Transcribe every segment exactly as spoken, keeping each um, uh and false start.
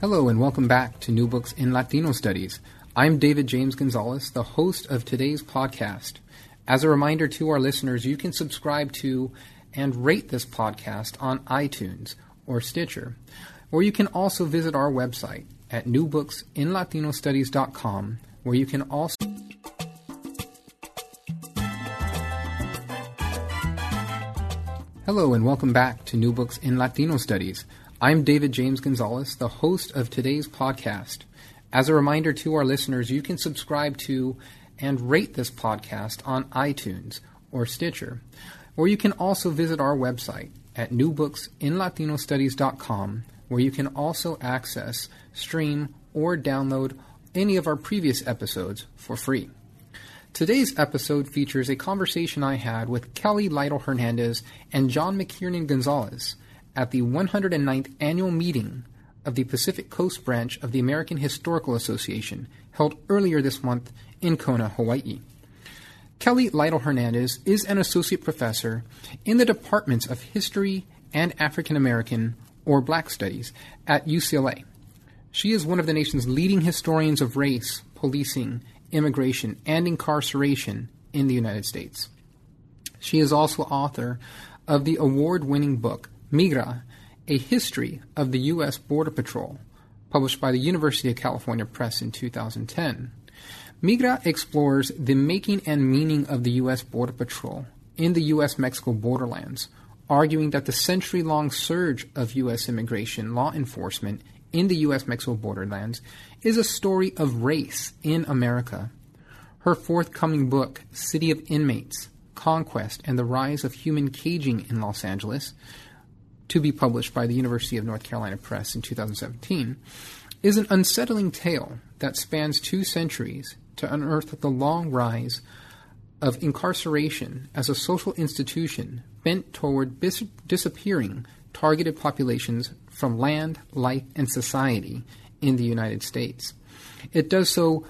Hello and welcome back to New Books in Latino Studies. I'm David James Gonzalez, the host of today's podcast. As a reminder to our listeners, you can subscribe to and rate this podcast on iTunes or Stitcher, or you can also visit our website at new books in latino studies dot com, where you can also... Hello and welcome back to New Books in Latino Studies. I'm David James Gonzalez, the host of today's podcast. As a reminder to our listeners, you can subscribe to and rate this podcast on iTunes or Stitcher, or you can also visit our website at new books in latino studies dot com, where you can also access, stream, or download any of our previous episodes for free. Today's episode features a conversation I had with Kelly Lytle Hernandez and John McKiernan-Gonzalez at the one hundred ninth Annual Meeting of the Pacific Coast Branch of the American Historical Association, held earlier this month in Kona, Hawaii. Kelly Lytle Hernandez is an associate professor in the departments of History and African American or Black Studies at U C L A. She is one of the nation's leading historians of race, policing, immigration, and incarceration in the United States. She is also author of the award-winning book, Migra, A History of the U S. Border Patrol, published by the University of California Press in two thousand ten. Migra explores the making and meaning of the U S. Border Patrol in the U S-Mexico borderlands, arguing that the century-long surge of U S immigration law enforcement in the U S-Mexico borderlands is a story of race in America. Her forthcoming book, City of Inmates, Conquest and the Rise of Human Caging in Los Angeles, to be published by the University of North Carolina Press in two thousand seventeen, is an unsettling tale that spans two centuries to unearth the long rise of incarceration as a social institution bent toward bis- disappearing targeted populations from land, life, and society in the United States. It does so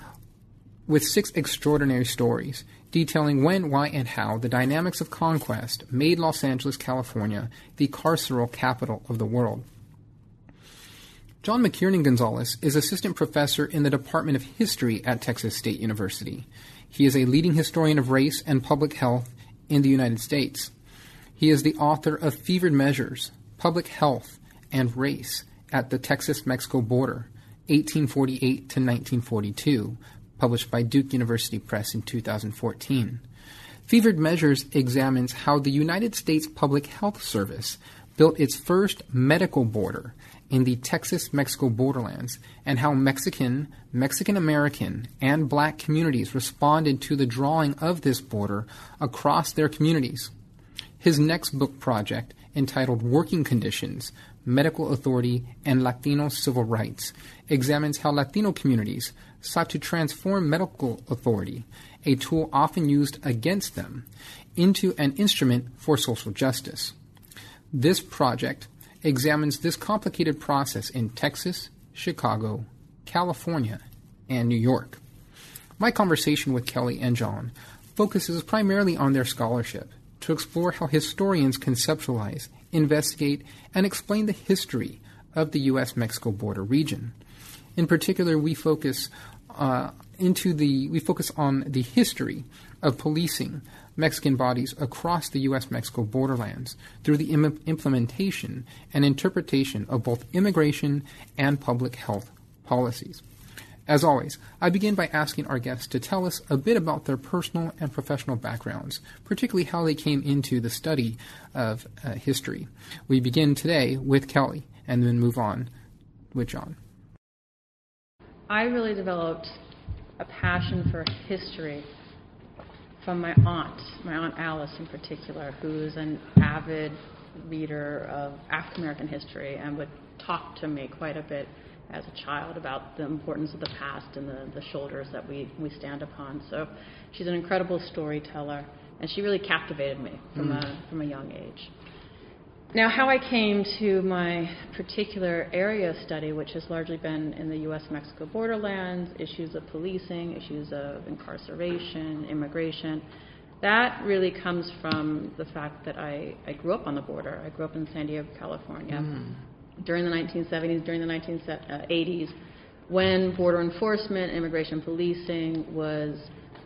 with six extraordinary stories, detailing when, why, and how the dynamics of conquest made Los Angeles, California, the carceral capital of the world. John McKiernan-Gonzalez is assistant professor in the Department of History at Texas State University. He is a leading historian of race and public health in the United States. He is the author of Fevered Measures, Public Health and Race at the Texas-Mexico Border, eighteen forty-eight to nineteen forty-two, published by Duke University Press in two thousand fourteen. Fevered Measures examines how the United States Public Health Service built its first medical border in the Texas-Mexico borderlands and how Mexican, Mexican-American, and Black communities responded to the drawing of this border across their communities. His next book project, entitled Working Conditions, Medical Authority, and Latino Civil Rights, examines how Latino communities sought to transform medical authority, a tool often used against them, into an instrument for social justice. This project examines this complicated process in Texas, Chicago, California, and New York. My conversation with Kelly and John focuses primarily on their scholarship to explore how historians conceptualize, investigate, and explain the history of the U S-Mexico border region. In particular, we focus uh, into the we focus on the history of policing Mexican bodies across the U S-Mexico borderlands through the im- implementation and interpretation of both immigration and public health policies. As always, I begin by asking our guests to tell us a bit about their personal and professional backgrounds, particularly how they came into the study of uh, history. We begin today with Kelly and then move on with John. I really developed a passion for history from my aunt, my aunt Alice in particular, who is an avid reader of African American history and would talk to me quite a bit as a child about the importance of the past and the, the shoulders that we, we stand upon. So she's an incredible storyteller, and she really captivated me from, mm. a, from a young age. Now, how I came to my particular area of study, which has largely been in the U S Mexico borderlands, issues of policing, issues of incarceration, immigration, that really comes from the fact that I, I grew up on the border. I grew up in San Diego, California. Mm. During the nineteen seventies, during the nineteen eighties, when border enforcement, immigration policing was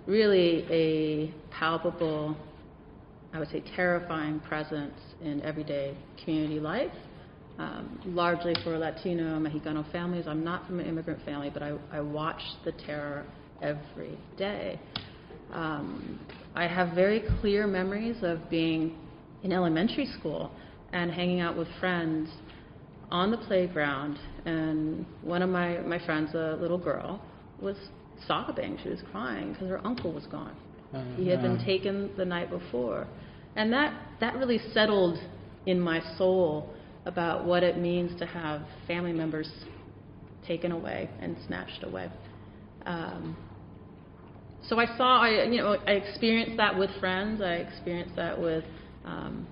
really a palpable, I would say terrifying presence in everyday community life, um, largely for Latino, Mexicano families. I'm not from an immigrant family, but I, I watched the terror every day. Um, I have very clear memories of being in elementary school and hanging out with friends on the playground, and one of my, my friends, a little girl, was sobbing. She was crying because her uncle was gone. Uh, he had been taken the night before. And that, that really settled in my soul about what it means to have family members taken away and snatched away. Um, so I saw, I, you know, I experienced that with friends. I experienced that with um,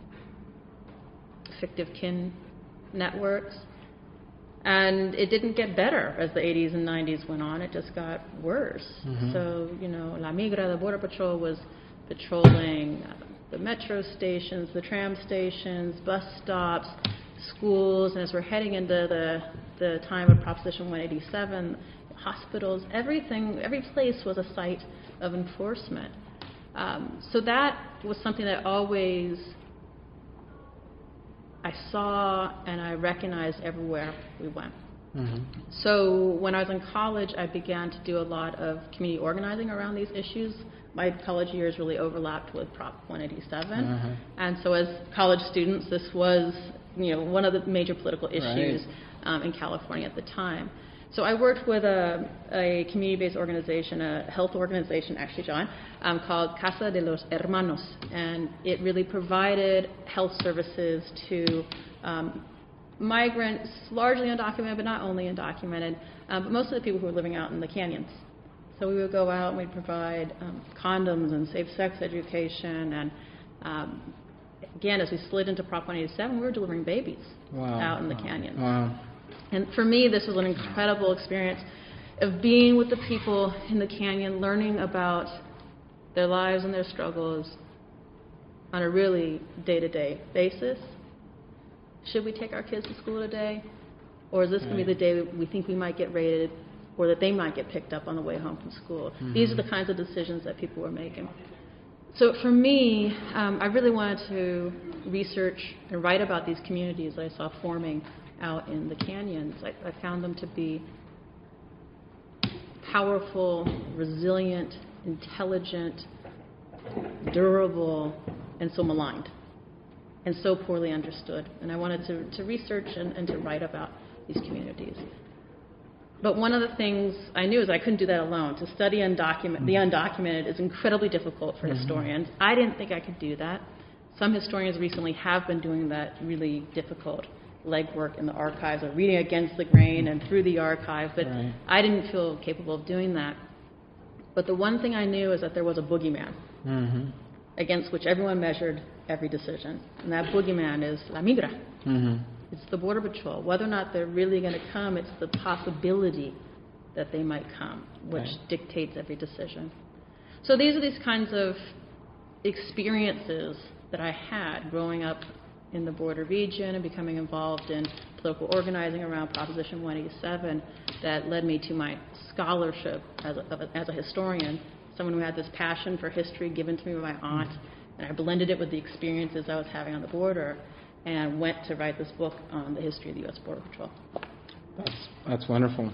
fictive kin networks. And it didn't get better as the eighties and nineties went on. It just got worse. Mm-hmm. So, you know, La Migra, the Border Patrol, was patrolling uh, the metro stations, the tram stations, bus stops, schools. And as we're heading into the, the time of Proposition one eighty-seven, hospitals, everything, every place was a site of enforcement. Um, so that was something that always I saw and I recognized everywhere we went. Mm-hmm. So when I was in college, I began to do a lot of community organizing around these issues. My college years really overlapped with Prop one eighty-seven. Mm-hmm. And so as college students, this was, you know, one of the major political issues right. um, in California at the time. So I worked with a, a community-based organization, a health organization, actually, John, um, called Casa de los Hermanos. And it really provided health services to um, migrants, largely undocumented, but not only undocumented, um, but most of the people who were living out in the canyons. So we would go out and we'd provide um, condoms and safe sex education. And um, again, as we slid into Prop one eighty-seven, we were delivering babies wow. out in the canyons. Wow. And for me, this was an incredible experience of being with the people in the canyon, learning about their lives and their struggles on a really day-to-day basis. Should we take our kids to school today? Or is this going to be the day we think we might get raided or that they might get picked up on the way home from school? Mm-hmm. These are the kinds of decisions that people were making. So for me, um, I really wanted to research and write about these communities that I saw forming out in the canyons. I, I found them to be powerful, resilient, intelligent, durable, and so maligned, and so poorly understood. And I wanted to, to research and, and to write about these communities. But one of the things I knew is I couldn't do that alone. To study undocumented, the undocumented is incredibly difficult for mm-hmm. historians. I didn't think I could do that. Some historians recently have been doing that really difficult legwork in the archives or reading against the grain and through the archive, but right. I didn't feel capable of doing that. But the one thing I knew is that there was a boogeyman mm-hmm. against which everyone measured every decision, and that boogeyman is La Migra. Mm-hmm. It's the Border Patrol. Whether or not they're really going to come, it's the possibility that they might come, which right. dictates every decision. So these are these kinds of experiences that I had growing up in the border region and becoming involved in political organizing around Proposition one eighty-seven that led me to my scholarship as a, as a historian, someone who had this passion for history given to me by my aunt, and I blended it with the experiences I was having on the border and went to write this book on the history of the U S Border Patrol. That's, that's wonderful.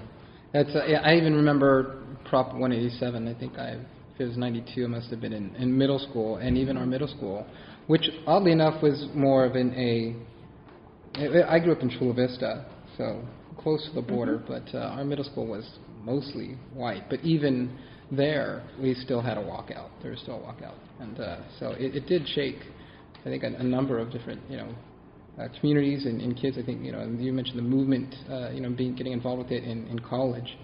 That's, uh, yeah, I even remember Prop one eighty-seven, I think I, if it was ninety-two, I must have been in, in middle school, and even our middle school, which, oddly enough, was more of an a... I grew up in Chula Vista, so close to the border, mm-hmm. but uh, our middle school was mostly white. But even there, we still had a walkout. There was still a walkout. And uh, so it, it did shake, I think, a, a number of different, you know, uh, communities and, and kids. I think, you know, you mentioned the movement, uh, you know, being getting involved with it in, in college.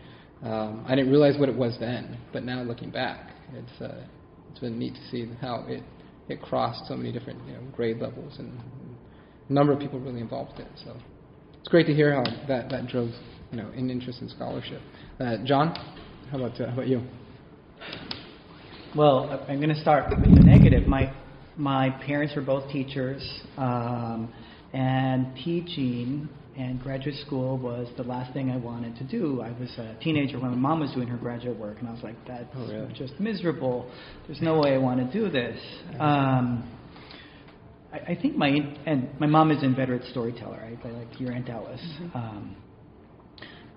Um, I didn't realize what it was then, but now looking back, it's uh, it's been neat to see how it, it crossed so many different, you know, grade levels and a number of people really involved with it. So it's great to hear how that, that drove, you know, an interest in scholarship. Uh, John, how about uh, how about you? Well, I'm going to start with the negative. My my parents were both teachers, um, and teaching and graduate school was the last thing I wanted to do. I was a teenager when my mom was doing her graduate work, and I was like, that's oh, really? just miserable. There's no way I want to do this. Um, I, I think my, and my mom is an inveterate storyteller, right? Like your Aunt Alice. Mm-hmm. Um,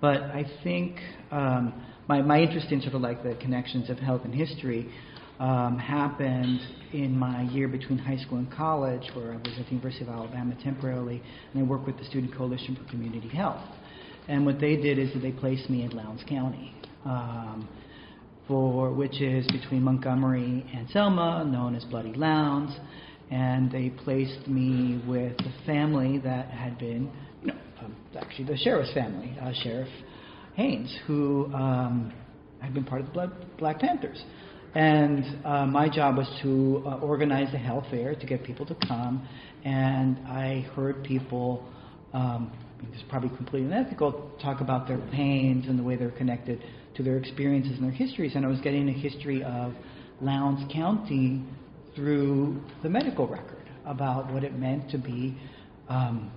but I think um, my, my interest in sort of like the connections of health and history um, happened in my year between high school and college, where I was at the University of Alabama temporarily, and I worked with the Student Coalition for Community Health. And what they did is that they placed me in Lowndes County, um, for, which is between Montgomery and Selma, known as Bloody Lowndes, and they placed me with a family that had been, you know, um, actually the sheriff's family, uh, Sheriff Haynes, who um, had been part of the Black Panthers. And uh, my job was to uh, organize a health fair to get people to come. And I heard people, um, it's probably completely unethical, talk about their pains and the way they're connected to their experiences and their histories. And I was getting a history of Lowndes County through the medical record about what it meant to be um,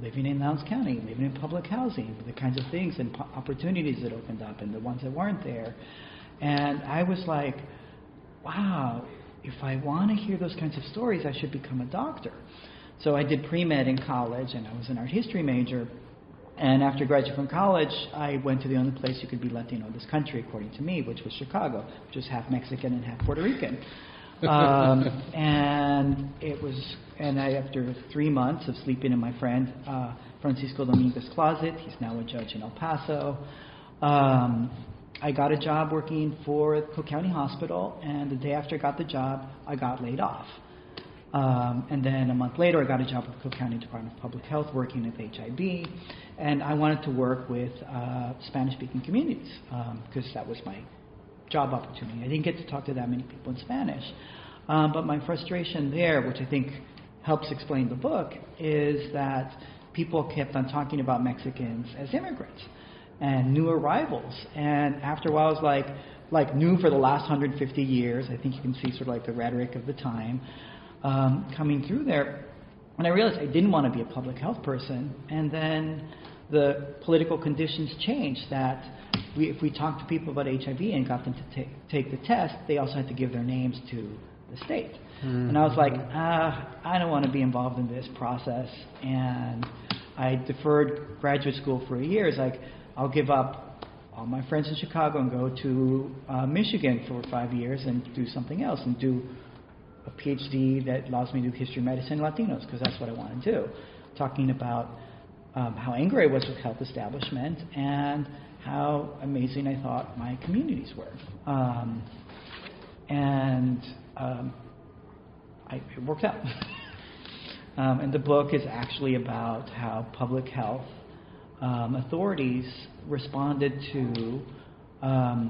living in Lowndes County, living in public housing, the kinds of things and po- opportunities that opened up and the ones that weren't there. And I was like, wow, if I want to hear those kinds of stories, I should become a doctor. So I did pre-med in college, and I was an art history major. And after graduating from college, I went to the only place you could be Latino in this country, according to me, which was Chicago, which was half Mexican and half Puerto Rican. Um, and it was, and I, after three months of sleeping in my friend uh, Francisco Dominguez's closet, he's now a judge in El Paso, um, I got a job working for Cook County Hospital, and the day after I got the job, I got laid off. Um, and then a month later, I got a job with Cook County Department of Public Health working with H I V, and I wanted to work with uh, Spanish-speaking communities because um, that was my job opportunity. I didn't get to talk to that many people in Spanish. Um, but my frustration there, which I think helps explain the book, is that people kept on talking about Mexicans as immigrants and new arrivals. And after a while, I was like, like new for the last one hundred fifty years. I think you can see sort of like the rhetoric of the time um, coming through there. And I realized I didn't want to be a public health person. And then the political conditions changed that we, if we talked to people about H I V and got them to ta- take the test, they also had to give their names to the state. Mm-hmm. And I was like, ah, I don't want to be involved in this process. And I deferred graduate school for a year. It's like, I'll give up all my friends in Chicago and go to uh, Michigan for five years and do something else and do a PhD that allows me to do history, medicine, Latinos, because that's what I want to do. Talking about um, how angry I was with health establishment and how amazing I thought my communities were. Um, and um, I, it worked out. um, and the book is actually about how public health Um, authorities responded to um,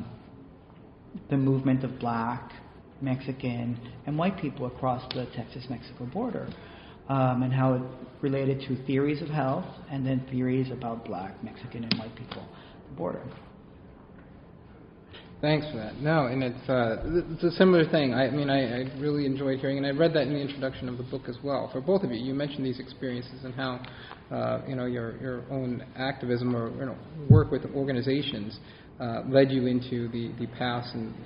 the movement of Black, Mexican, and white people across the Texas-Mexico border, um, and how it related to theories of health and then theories about Black, Mexican, and white people at the border. Thanks for that. No, and it's, uh, it's a similar thing. I mean, I, I really enjoyed hearing, and I read that in the introduction of the book as well. For both of you, you mentioned these experiences and how Uh, you know, your your own activism or, you know, work with organizations uh, led you into the, the paths and uh,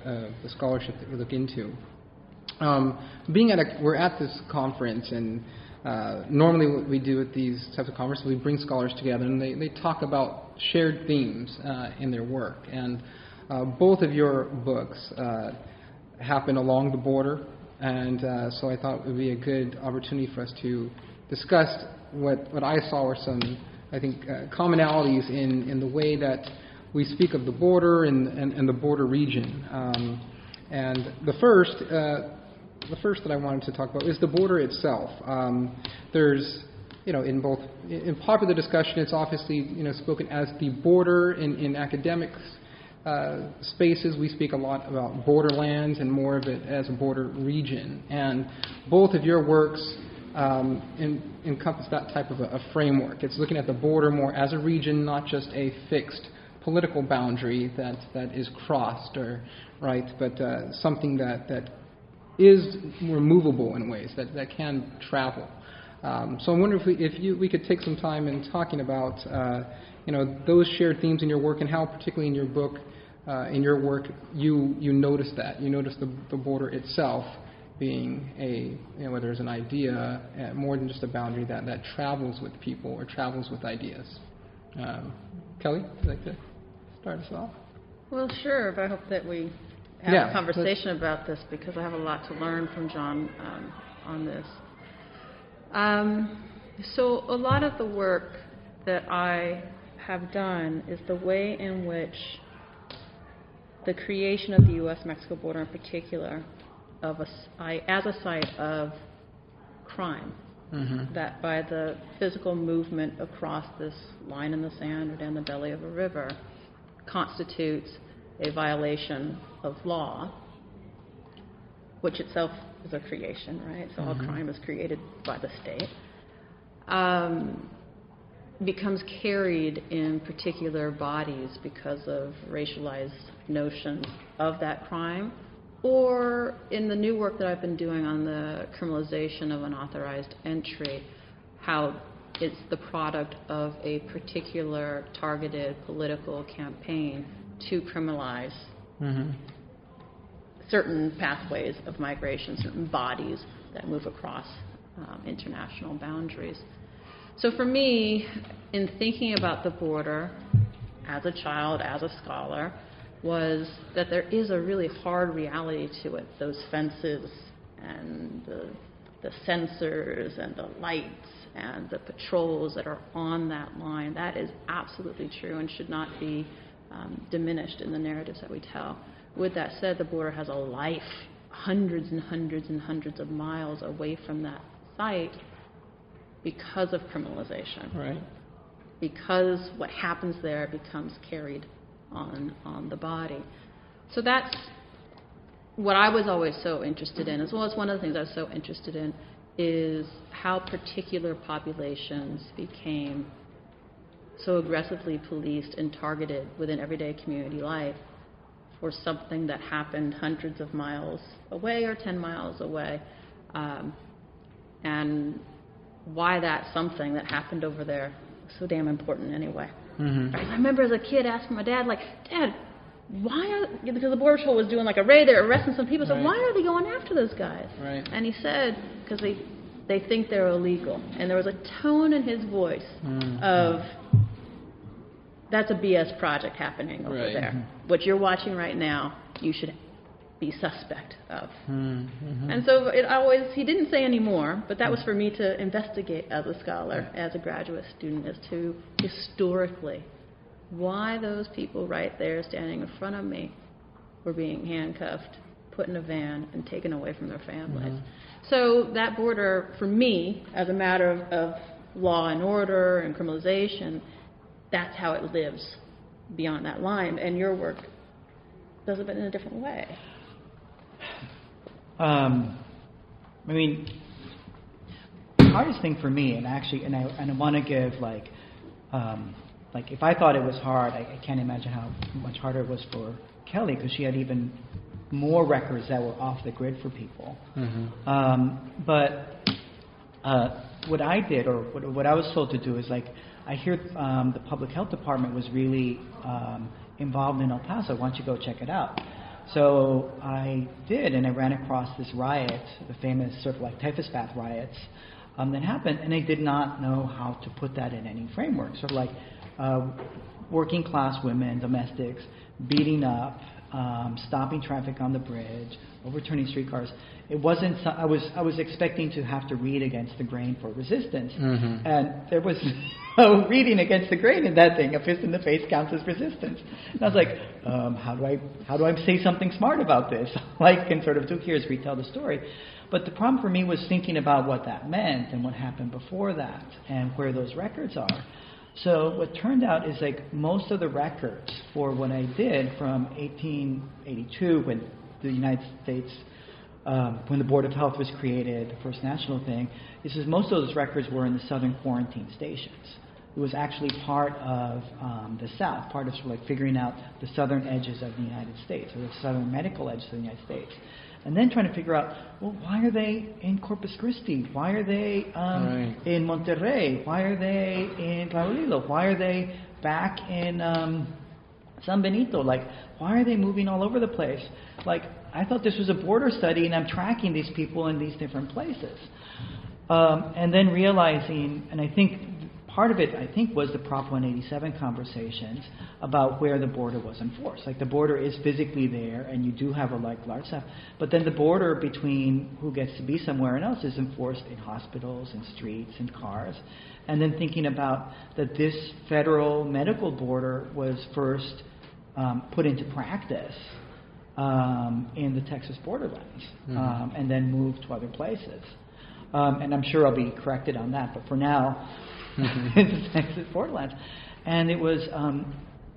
the scholarship that we look into. Um, being at a, we're at this conference, and uh, normally what we do at these types of conferences, we bring scholars together and they, they talk about shared themes uh, in their work. And uh, both of your books uh, happen along the border, and uh, so I thought it would be a good opportunity for us to discuss What, what I saw were some, I think, uh, commonalities in, in the way that we speak of the border and, and, and the border region. Um, and the first, uh, the first that I wanted to talk about is the border itself. Um, there's you know, in both in popular discussion, it's obviously, you know, spoken as the border. In, in academic uh, spaces, we speak a lot about borderlands and more of it as a border region. And both of your works um, in, encompass that type of a, a framework. It's looking at the border more as a region, not just a fixed political boundary that, that is crossed, or right, but uh, something that, that is more movable in ways that, that can travel. Um, so I wonder if we, if you, we could take some time in talking about, uh, you know, those shared themes in your work and how, particularly in your book, uh, in your work, you you notice that you notice the, the border itself being a, you know, whether it's an idea uh, more than just a boundary that, that travels with people or travels with ideas. Um, Kelly, would you like to start us off? Well, sure, but I hope that we have yeah, a conversation about this, because I have a lot to learn from John um, on this. Um, so a lot of the work that I have done is the way in which the creation of the U S Mexico border in particular of a, I, as a site of crime, mm-hmm. that by the physical movement across this line in the sand or down the belly of a river constitutes a violation of law, which itself is a creation, right? So mm-hmm. all crime is created by the state, um, becomes carried in particular bodies because of racialized notions of that crime, or in the new work that I've been doing on the criminalization of unauthorized entry, how it's the product of a particular targeted political campaign to criminalize mm-hmm. certain pathways of migration, certain bodies that move across um, international boundaries. So for me, in thinking about the border as a child, as a scholar, was that there is a really hard reality to it, those fences and the, the sensors and the lights and the patrols that are on that line. That is absolutely true and should not be Um, diminished in the narratives that we tell. With that said, the border has a life hundreds and hundreds and hundreds of miles away from that site because of criminalization. Right. Because what happens there becomes carried on on the body. So that's what I was always so interested in, as well as one of the things I was so interested in is how particular populations became so aggressively policed and targeted within everyday community life for something that happened hundreds of miles away or ten miles away, um, and why that something that happened over there was so damn important anyway. Mm-hmm. Right? I remember as a kid asking my dad, like, Dad, why are, because the Border Patrol was doing like a raid, they're arresting some people, so right. why are they going after those guys? Right. And he said, because they, they think they're illegal. And there was a tone in his voice mm-hmm. of, that's a B S project happening over right. there. What you're watching right now, you should be suspect of. Mm-hmm. And so it always, he didn't say any more, but that was for me to investigate as a scholar, as a graduate student, as to historically why those people right there standing in front of me were being handcuffed, put in a van, and taken away from their families. Mm-hmm. So that border, for me, as a matter of, of law and order and criminalization, that's how it lives beyond that line, and your work does it, but in a different way. Um, I mean, the hardest thing for me, and actually, and I and I want to give like, um, like if I thought it was hard, I, I can't imagine how much harder it was for Kelly, because she had even more records that were off the grid for people. Mm-hmm. Um, but uh, what I did, or what, what I was told to do, is like. I hear um, the public health department was really um, involved in El Paso. Why don't you go check it out? So I did, and I ran across this riot, the famous sort of like typhus bath riots um, that happened, and I did not know how to put that in any framework. Sort of like uh, working class women, domestics, beating up, um, stopping traffic on the bridge, overturning streetcars. It wasn't. So, I was. I was expecting to have to read against the grain for resistance, mm-hmm. and there was. know, reading against the grain in that thing. A fist in the face counts as resistance. And I was like, um, how do I how do I say something smart about this? All I can sort of do here is retell the story. But the problem for me was thinking about what that meant and what happened before that and where those records are. So what turned out is like most of the records for what I did from eighteen eighty-two when the United States, um, when the Board of Health was created, the first national thing, this is most of those records were in the southern quarantine stations. It was actually part of um, the South, part of sort of like figuring out the southern edges of the United States or the southern medical edges of the United States. And then trying to figure out, well, why are they in Corpus Christi? Why are they um, right. in Monterrey? Why are they in Clavelito? Why are they back in um, San Benito? Like, why are they moving all over the place? Like, I thought this was a border study, and I'm tracking these people in these different places. Um, and then realizing, and I think part of it, I think, was the Prop one eighty-seven conversations about where the border was enforced. Like, the border is physically there, and you do have a like large stuff, but then the border between who gets to be somewhere and else is enforced in hospitals and streets and cars. And then thinking about that this federal medical border was first um, put into practice um, in the Texas borderlands, mm-hmm. um, and then moved to other places. Um, and I'm sure I'll be corrected on that, but for now... the Texas borderlands, and it was, um,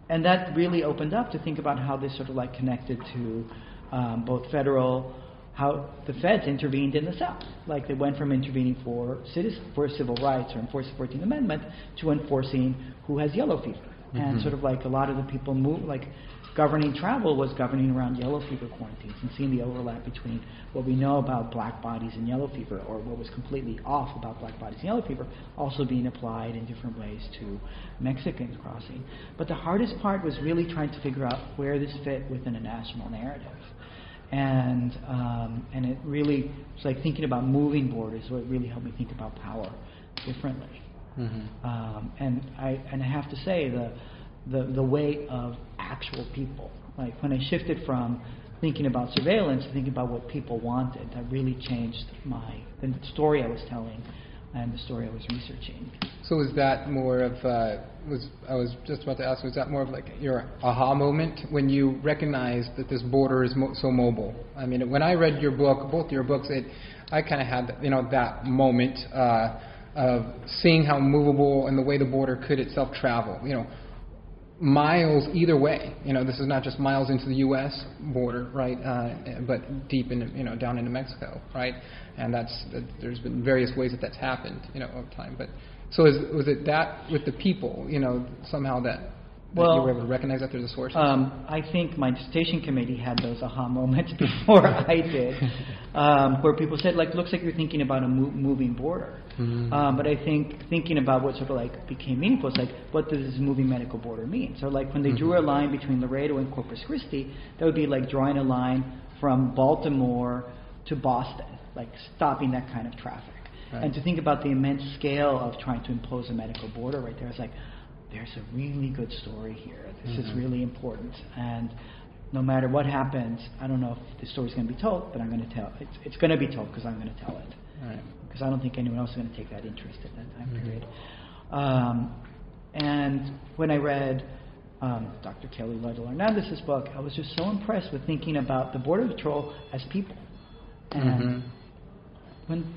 and that really opened up to think about how this sort of like connected to um, both federal, how the feds intervened in the South, like they went from intervening for citizen, for civil rights or enforcing the fourteenth Amendment to enforcing who has yellow fever, mm-hmm. and sort of like a lot of the people moved, like governing travel was governing around yellow fever quarantines and seeing the overlap between what we know about black bodies and yellow fever, or what was completely off about black bodies and yellow fever, also being applied in different ways to Mexicans crossing. But the hardest part was really trying to figure out where this fit within a national narrative. And um, and it really, it's like thinking about moving borders, what really helped me think about power differently. Mm-hmm. Um, and I and I have to say, the The, the weight of actual people. Like when I shifted from thinking about surveillance to thinking about what people wanted, that really changed my the story I was telling and the story I was researching. So was that more of uh, was I was just about to ask, was that more of like your aha moment when you recognized that this border is mo- so mobile? I mean, when I read your book, both your books, it I kind of had you know that moment uh, of seeing how movable and the way the border could itself travel. You know. Miles either way, you know. This is not just miles into the U S border, right? Uh, but deep in, you know, down into Mexico, right? And that's uh, there's been various ways that that's happened, you know, over time. But so is, was it that with the people, you know, somehow that, that well, you were able to recognize that through the sources? Um, I think my dissertation committee had those aha moments before I did, um, where people said, like, looks like you're thinking about a mo- moving border. Mm-hmm. Um, but I think thinking about what sort of like became meaningful is like, what does this moving medical border mean? So like when they mm-hmm. drew a line between Laredo and Corpus Christi, that would be like drawing a line from Baltimore to Boston, like stopping that kind of traffic. Right. And to think about the immense scale of trying to impose a medical border right there, it's like, there's a really good story here. This mm-hmm. is really important. And no matter what happens, I don't know if the story's going to be told, but I'm going to tell it. It's, it's going to be told because I'm going to tell it. Right. Because I don't think anyone else is going to take that interest at that time mm-hmm. period. Um, and when I read um, Doctor Kelly Lytle Hernandez's book, I was just so impressed with thinking about the Border Patrol as people. And mm-hmm. when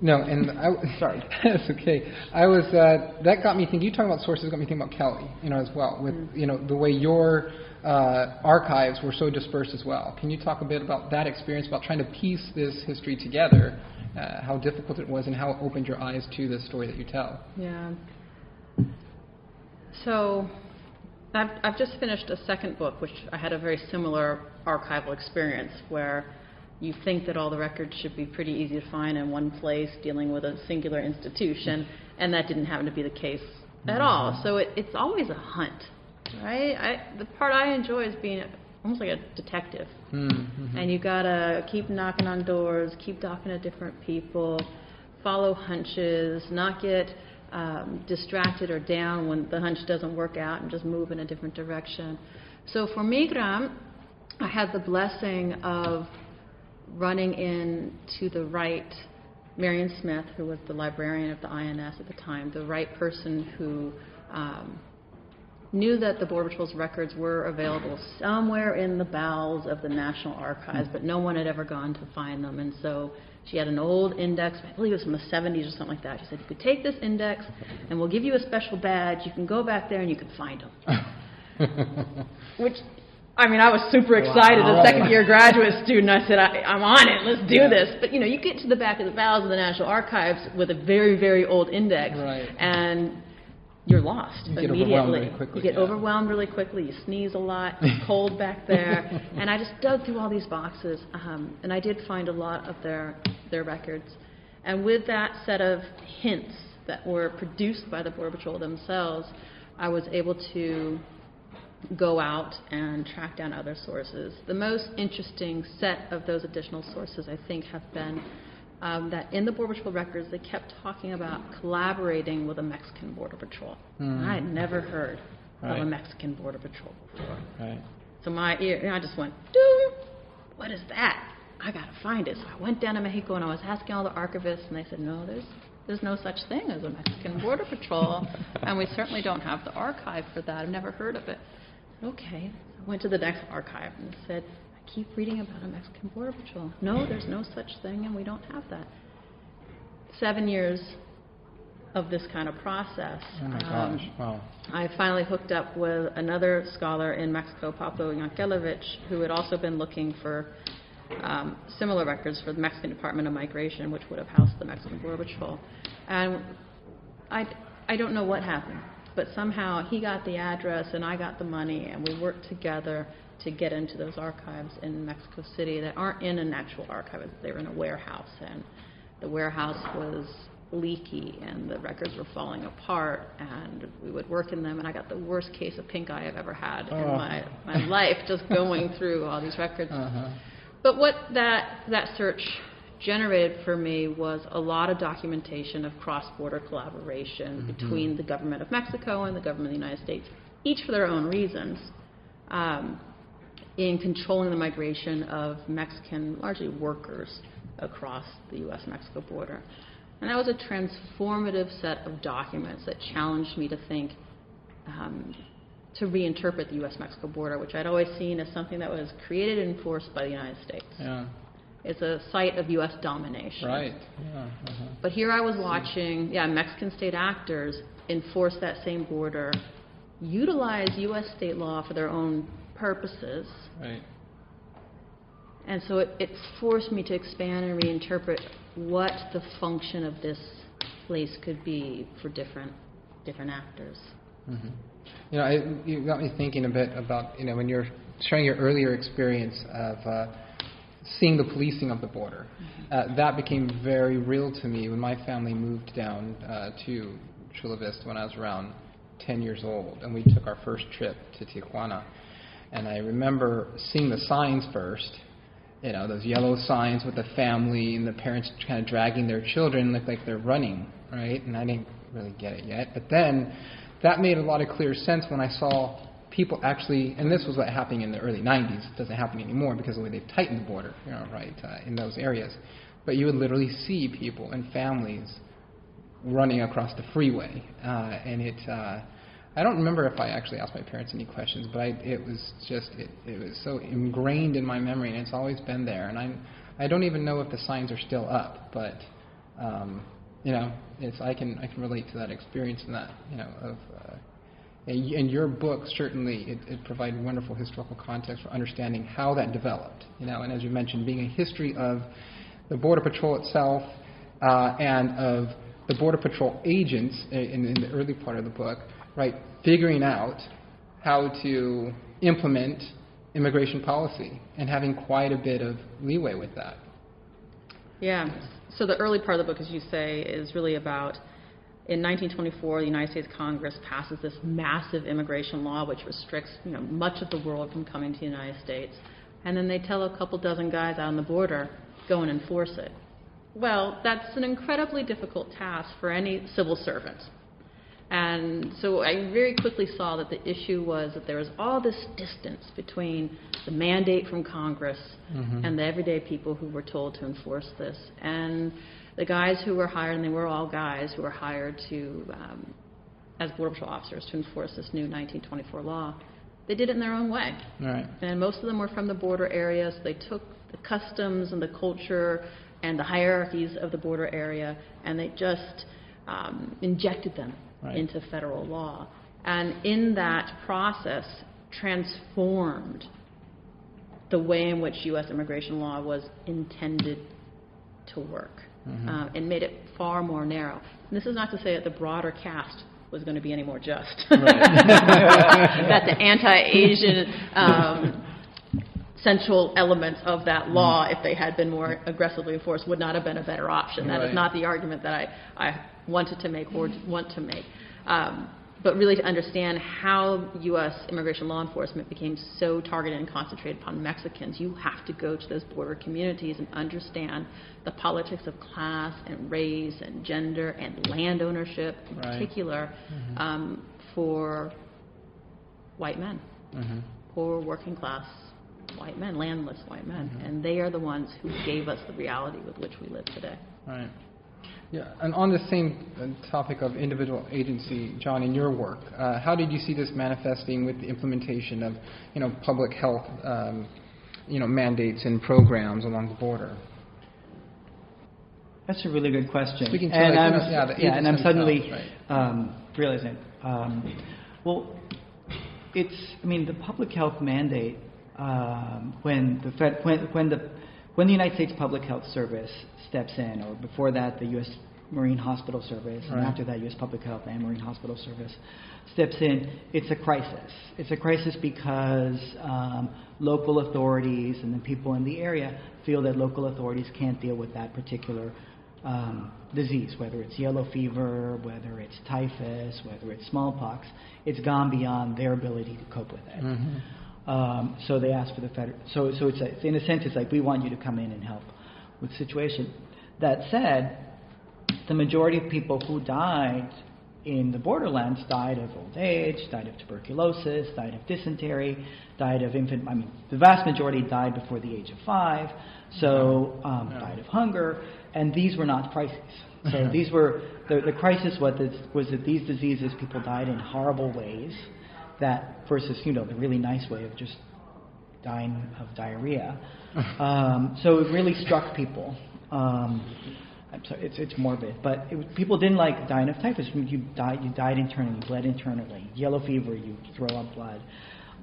no, and I w- sorry, that's okay. I was uh, that got me thinking. You talking about sources got me thinking about Kelly, you know, as well with mm-hmm. you know the way your Uh, archives were so dispersed as well. Can you talk a bit about that experience, about trying to piece this history together, uh, how difficult it was and how it opened your eyes to the story that you tell? Yeah. So I've, I've just finished a second book, which I had a very similar archival experience where you think that all the records should be pretty easy to find in one place dealing with a singular institution, and that didn't happen to be the case at mm-hmm. all. So it, it's always a hunt. Right, I, the part I enjoy is being almost like a detective, mm-hmm. and you gotta keep knocking on doors, keep talking to different people, follow hunches, not get um, distracted or down when the hunch doesn't work out, and just move in a different direction. So for Migra, I had the blessing of running into the right Marion Smith, who was the librarian of the I N S at the time, the right person who um, knew that the Border Patrol's records were available somewhere in the bowels of the National Archives, but no one had ever gone to find them. And so she had an old index, I believe it was from the seventies or something like that. She said, you could take this index, and we'll give you a special badge. You can go back there, and you can find them. Which... I mean, I was super excited, wow. a second-year graduate student. I said, I, I'm on it. Let's do yeah. this. But, you know, you get to the back of the bowels of the National Archives with a very, very old index, right. and you're lost you immediately. Get overwhelmed really quickly, you get yeah. overwhelmed really quickly. You sneeze a lot. It's cold back there. And I just dug through all these boxes, um, and I did find a lot of their their records. And with that set of hints that were produced by the Border Patrol themselves, I was able to go out and track down other sources. The most interesting set of those additional sources, I think, have been um, that in the Border Patrol records, they kept talking about collaborating with a Mexican Border Patrol. Mm. I had never heard right. of a Mexican Border Patrol before. Right. So my ear, I just went, "Doo! What is that? I got to find it." So I went down to Mexico, and I was asking all the archivists, and they said, no, there's There's no such thing as a Mexican Border Patrol, and we certainly don't have the archive for that. I've never heard of it. Okay, I went to the next archive and said, I keep reading about a Mexican Border Patrol. No, there's no such thing, and we don't have that. Seven years of this kind of process. Oh my um, gosh, wow. I finally hooked up with another scholar in Mexico, Pablo Yankelevich, who had also been looking for um, similar records for the Mexican Department of Migration, which would have housed the Mexican Border Patrol. And I, I don't know what happened. But somehow he got the address and I got the money, and we worked together to get into those archives in Mexico City that aren't in an actual archive. They were in a warehouse, and the warehouse was leaky, and the records were falling apart, and we would work in them, and I got the worst case of pink eye I've ever had oh. in my, my life, just going through all these records. Uh-huh. But what that that search generated for me was a lot of documentation of cross-border collaboration mm-hmm. between the government of Mexico and the government of the United States, each for their own reasons, um, in controlling the migration of Mexican, largely workers, across the U S Mexico border. And that was a transformative set of documents that challenged me to think, um, to reinterpret the U S Mexico border, which I'd always seen as something that was created and enforced by the United States. Yeah. It's a site of U S domination. Right. Yeah. Uh-huh. But here I was watching, yeah, Mexican state actors enforce that same border, utilize U S state law for their own purposes. Right. And so it, it forced me to expand and reinterpret what the function of this place could be for different different actors. Mm-hmm. You know, I, you got me thinking a bit about, you know, when you're sharing your earlier experience of. Uh, seeing the policing of the border. Uh, that became very real to me when my family moved down uh, to Chula Vista when I was around ten years old, and we took our first trip to Tijuana. And I remember seeing the signs first, you know, those yellow signs with the family and the parents kind of dragging their children, look like they're running, right? And I didn't really get it yet. But then that made a lot of clear sense when I saw people actually, and this was what happened in the early nineties. It doesn't happen anymore because of the way they've tightened the border, you know, right, uh, in those areas. But you would literally see people and families running across the freeway. Uh, and it, uh, I don't remember if I actually asked my parents any questions, but I, it was just, it, it was so ingrained in my memory, and it's always been there. And I'm, I don't even know if the signs are still up, but, um, you know, it's I can I can relate to that experience and that, you know, of. Uh, And your book, certainly, it, it provided wonderful historical context for understanding how that developed. You know, and as you mentioned, being a history of the Border Patrol itself uh, and of the Border Patrol agents in, in the early part of the book, right, figuring out how to implement immigration policy and having quite a bit of leeway with that. Yeah. So the early part of the book, as you say, is really about... In nineteen twenty-four, the United States Congress passes this massive immigration law which restricts, you know, much of the world from coming to the United States. And then they tell a couple dozen guys out on the border, go and enforce it. Well, that's an incredibly difficult task for any civil servant. And so I very quickly saw that the issue was that there was all this distance between the mandate from Congress mm-hmm. and the everyday people who were told to enforce this. And the guys who were hired, and they were all guys who were hired to, um, as Border Patrol officers, to enforce this new nineteen twenty-four law, they did it in their own way. Right. And most of them were from the border area, so they took the customs and the culture and the hierarchies of the border area, and they just um, injected them right. into federal law. And in that process, transformed the way in which U S immigration law was intended to work. Mm-hmm. Um, and made it far more narrow. And this is not to say that the broader cast was going to be any more just. Right. That the anti-Asian um, central elements of that law, if they had been more aggressively enforced, would not have been a better option. That right. is not the argument that I, I wanted to make or want to make. Um, but really to understand how U S immigration law enforcement became so targeted and concentrated upon Mexicans, you have to go to those border communities and understand the politics of class and race and gender and land ownership in right. particular mm-hmm. um, for white men, mm-hmm. poor working class white men, landless white men. Mm-hmm. And they are the ones who gave us the reality with which we live today. Right. Yeah, and on the same topic of individual agency, John, in your work, uh, how did you see this manifesting with the implementation of, you know, public health, um, you know, mandates and programs along the border? That's a really good question. Speaking to and, like, I'm, you know, yeah, the yeah, and I'm suddenly right. um, realizing, um, well, it's, I mean, the public health mandate um, when the Fed, when, when the When the United States Public Health Service steps in, or before that the U S Marine Hospital Service, right. and after that U S Public Health and Marine Hospital Service steps in, it's a crisis. It's a crisis because um, local authorities and the people in the area feel that local authorities can't deal with that particular um, disease, whether it's yellow fever, whether it's typhus, whether it's smallpox. It's gone beyond their ability to cope with it. Mm-hmm. Um, so they asked for the federal. So, so it's, it's in a sense, it's like we want you to come in and help with the situation. That said, the majority of people who died in the borderlands died of old age, died of tuberculosis, died of dysentery, died of infant. I mean, the vast majority died before the age of five. So um, yeah. died of hunger, and these were not crises. So these were the, the crisis. What this, was that these diseases, people died in horrible ways. That versus, you know, the really nice way of just dying of diarrhea. Um, so it really struck people. Um, I'm sorry, it's it's morbid, but it, people didn't like dying of typhus. You died, you died internally, you bled internally. Yellow fever, you throw up blood.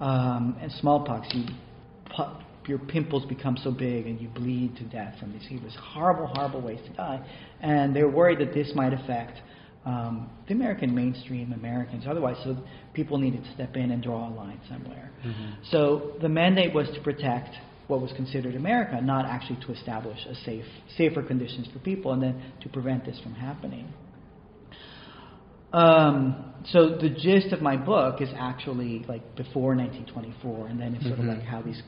Um, and smallpox, you pu- your pimples become so big and you bleed to death from these fevers. Horrible, horrible ways to die. And they were worried that this might affect. Um, the American mainstream Americans, otherwise, so people needed to step in and draw a line somewhere. Mm-hmm. So the mandate was to protect what was considered America, not actually to establish a safe, safer conditions for people, and then to prevent this from happening. Um, so the gist of my book is actually like before nineteen twenty-four, and then it's mm-hmm. sort of like how these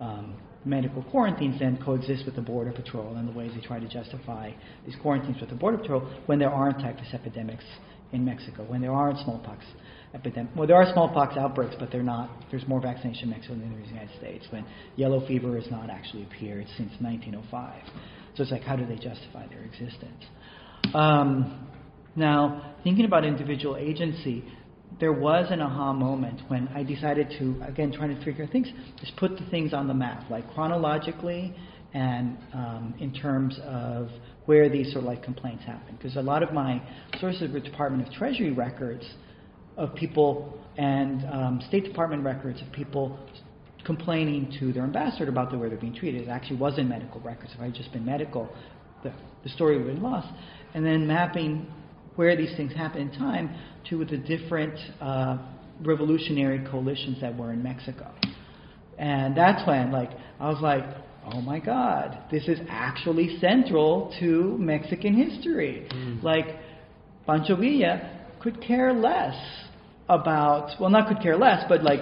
um, medical quarantines then coexist with the Border Patrol and the ways they try to justify these quarantines with the Border Patrol when there aren't typhus epidemics in Mexico, when there aren't smallpox epidemics. Well, there are smallpox outbreaks, but they're not. There's more vaccination in Mexico than there is in the United States, when yellow fever has not actually appeared since nineteen oh five. So it's like, how do they justify their existence? Um, now, thinking about individual agency, there was an aha moment when I decided to, again, trying to figure things, just put the things on the map, like chronologically and um, in terms of where these sort of like complaints happen. Because a lot of my sources were Department of Treasury records of people and um, State Department records of people complaining to their ambassador about the way they're being treated. It actually wasn't medical records. If I had just been medical, the, the story would have been lost. And then mapping where these things happen in time to the different uh, revolutionary coalitions that were in Mexico. And that's when, like, I was like, oh my God, this is actually central to Mexican history. Mm. Like, Pancho Villa could care less about, well, not could care less, but like,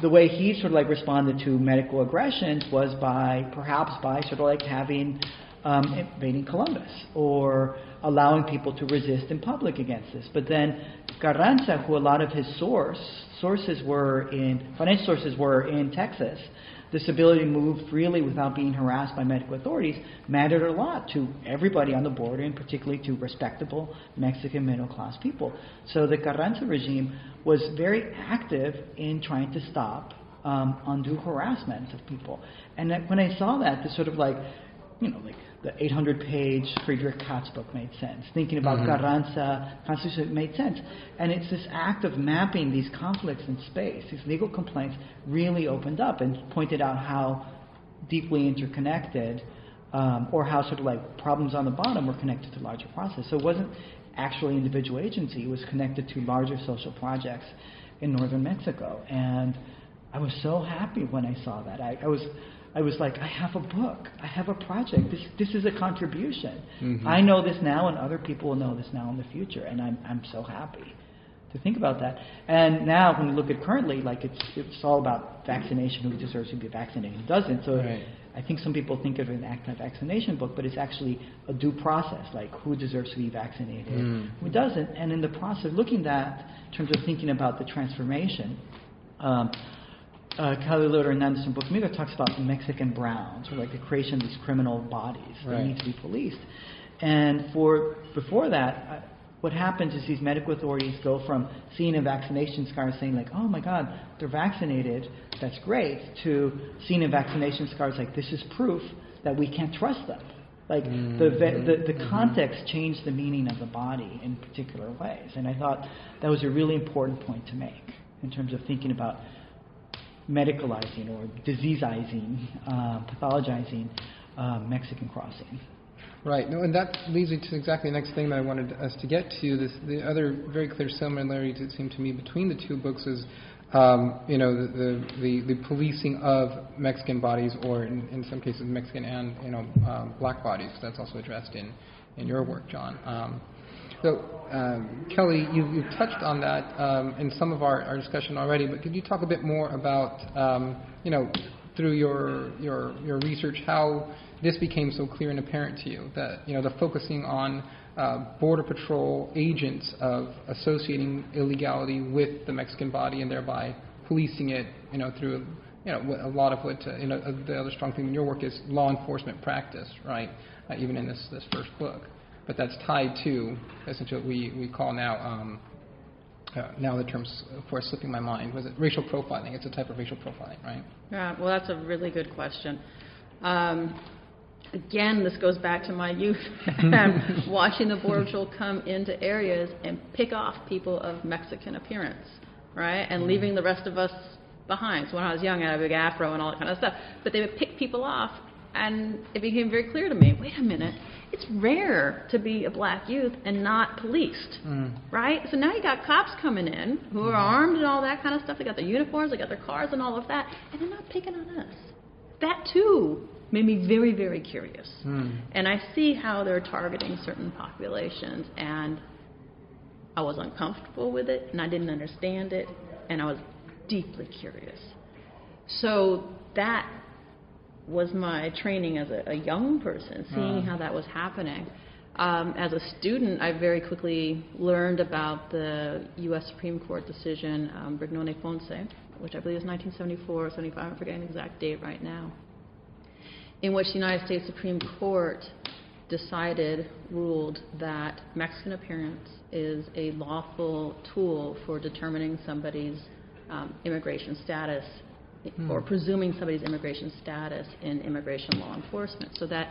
the way he sort of like responded to medical aggressions was by, perhaps by sort of like having um, invading Columbus or allowing people to resist in public against this. But then Carranza, who a lot of his source, sources were in, financial sources were in Texas, this ability to move freely without being harassed by medical authorities mattered a lot to everybody on the border, and particularly to respectable Mexican middle-class people. So the Carranza regime was very active in trying to stop um, undue harassment of people. And that, when I saw that, the sort of like, you know, like the eight hundred page Friedrich Katz book made sense. Thinking about mm-hmm. Carranza, Constitution made sense. And it's this act of mapping these conflicts in space, these legal complaints, really opened up and pointed out how deeply interconnected um, or how sort of like problems on the bottom were connected to larger process. So it wasn't actually individual agency. It was connected to larger social projects in northern Mexico. And I was so happy when I saw that. I, I was... I was like, I have a book. I have a project. This this is a contribution. Mm-hmm. I know this now, and other people will know this now in the future. And I'm I'm so happy to think about that. And now, when you look at currently, like it's it's all about vaccination. Who deserves to be vaccinated? Who doesn't? So right. I think some people think of it as an anti-vaccination book, but it's actually a due process. Like who deserves to be vaccinated? Mm. Who doesn't? And in the process of looking at that, in terms of thinking about the transformation. Um, Uh, Kelly Lytle Hernandez in book Migra talks about the Mexican Browns, or like the creation of these criminal bodies that right. need to be policed. And for before that, uh, what happens is these medical authorities go from seeing a vaccination scar saying like, oh my God, they're vaccinated, that's great, to seeing a vaccination scar is like, this is proof that we can't trust them. Like mm-hmm. the, the the context mm-hmm. changed the meaning of the body in particular ways. And I thought that was a really important point to make in terms of thinking about medicalizing or diseaseizing, uh, pathologizing uh, Mexican crossing. Right. No, and that leads me to exactly the next thing that I wanted us to get to. This, the other very clear similarity that seemed to me between the two books is, um, you know, the the, the the policing of Mexican bodies, or in, in some cases Mexican and you know um, black bodies. That's also addressed in, in your work, John. Um, So, um, Kelly, you, you touched on that um, in some of our, our discussion already, but could you talk a bit more about, um, you know, through your, your your research, how this became so clear and apparent to you, that, you know, the focusing on uh, Border Patrol agents of associating illegality with the Mexican body and thereby policing it, you know, through, you know, a lot of what, uh, you know, the other strong thing in your work is law enforcement practice, right, uh, even in this, this first book. But that's tied to essentially what we, we call now, um, uh, now the term's, of course, slipping my mind. Was it racial profiling? It's a type of racial profiling, right? Yeah, well, that's a really good question. Um, again, this goes back to my youth and watching the Border Patrol come into areas and pick off people of Mexican appearance, right? And mm-hmm. leaving the rest of us behind. So when I was young, I had a big afro and all that kind of stuff. But they would pick people off. And it became very clear to me, wait a minute, it's rare to be a black youth and not policed, mm. right? So now you got cops coming in who are armed and all that kind of stuff. They got their uniforms, they got their cars and all of that, and they're not picking on us. That, too, made me very, very curious. Mm. And I see how they're targeting certain populations, and I was uncomfortable with it, and I didn't understand it, and I was deeply curious. So that was my training as a, a young person, seeing how that was happening. Um, as a student, I very quickly learned about the U S Supreme Court decision, um, Brignone-Ponce, which I believe is nineteen seventy-four or seventy-five, I'm forgetting the exact date right now, in which the United States Supreme Court decided, ruled that Mexican appearance is a lawful tool for determining somebody's um, immigration status, or presuming somebody's immigration status in immigration law enforcement, so that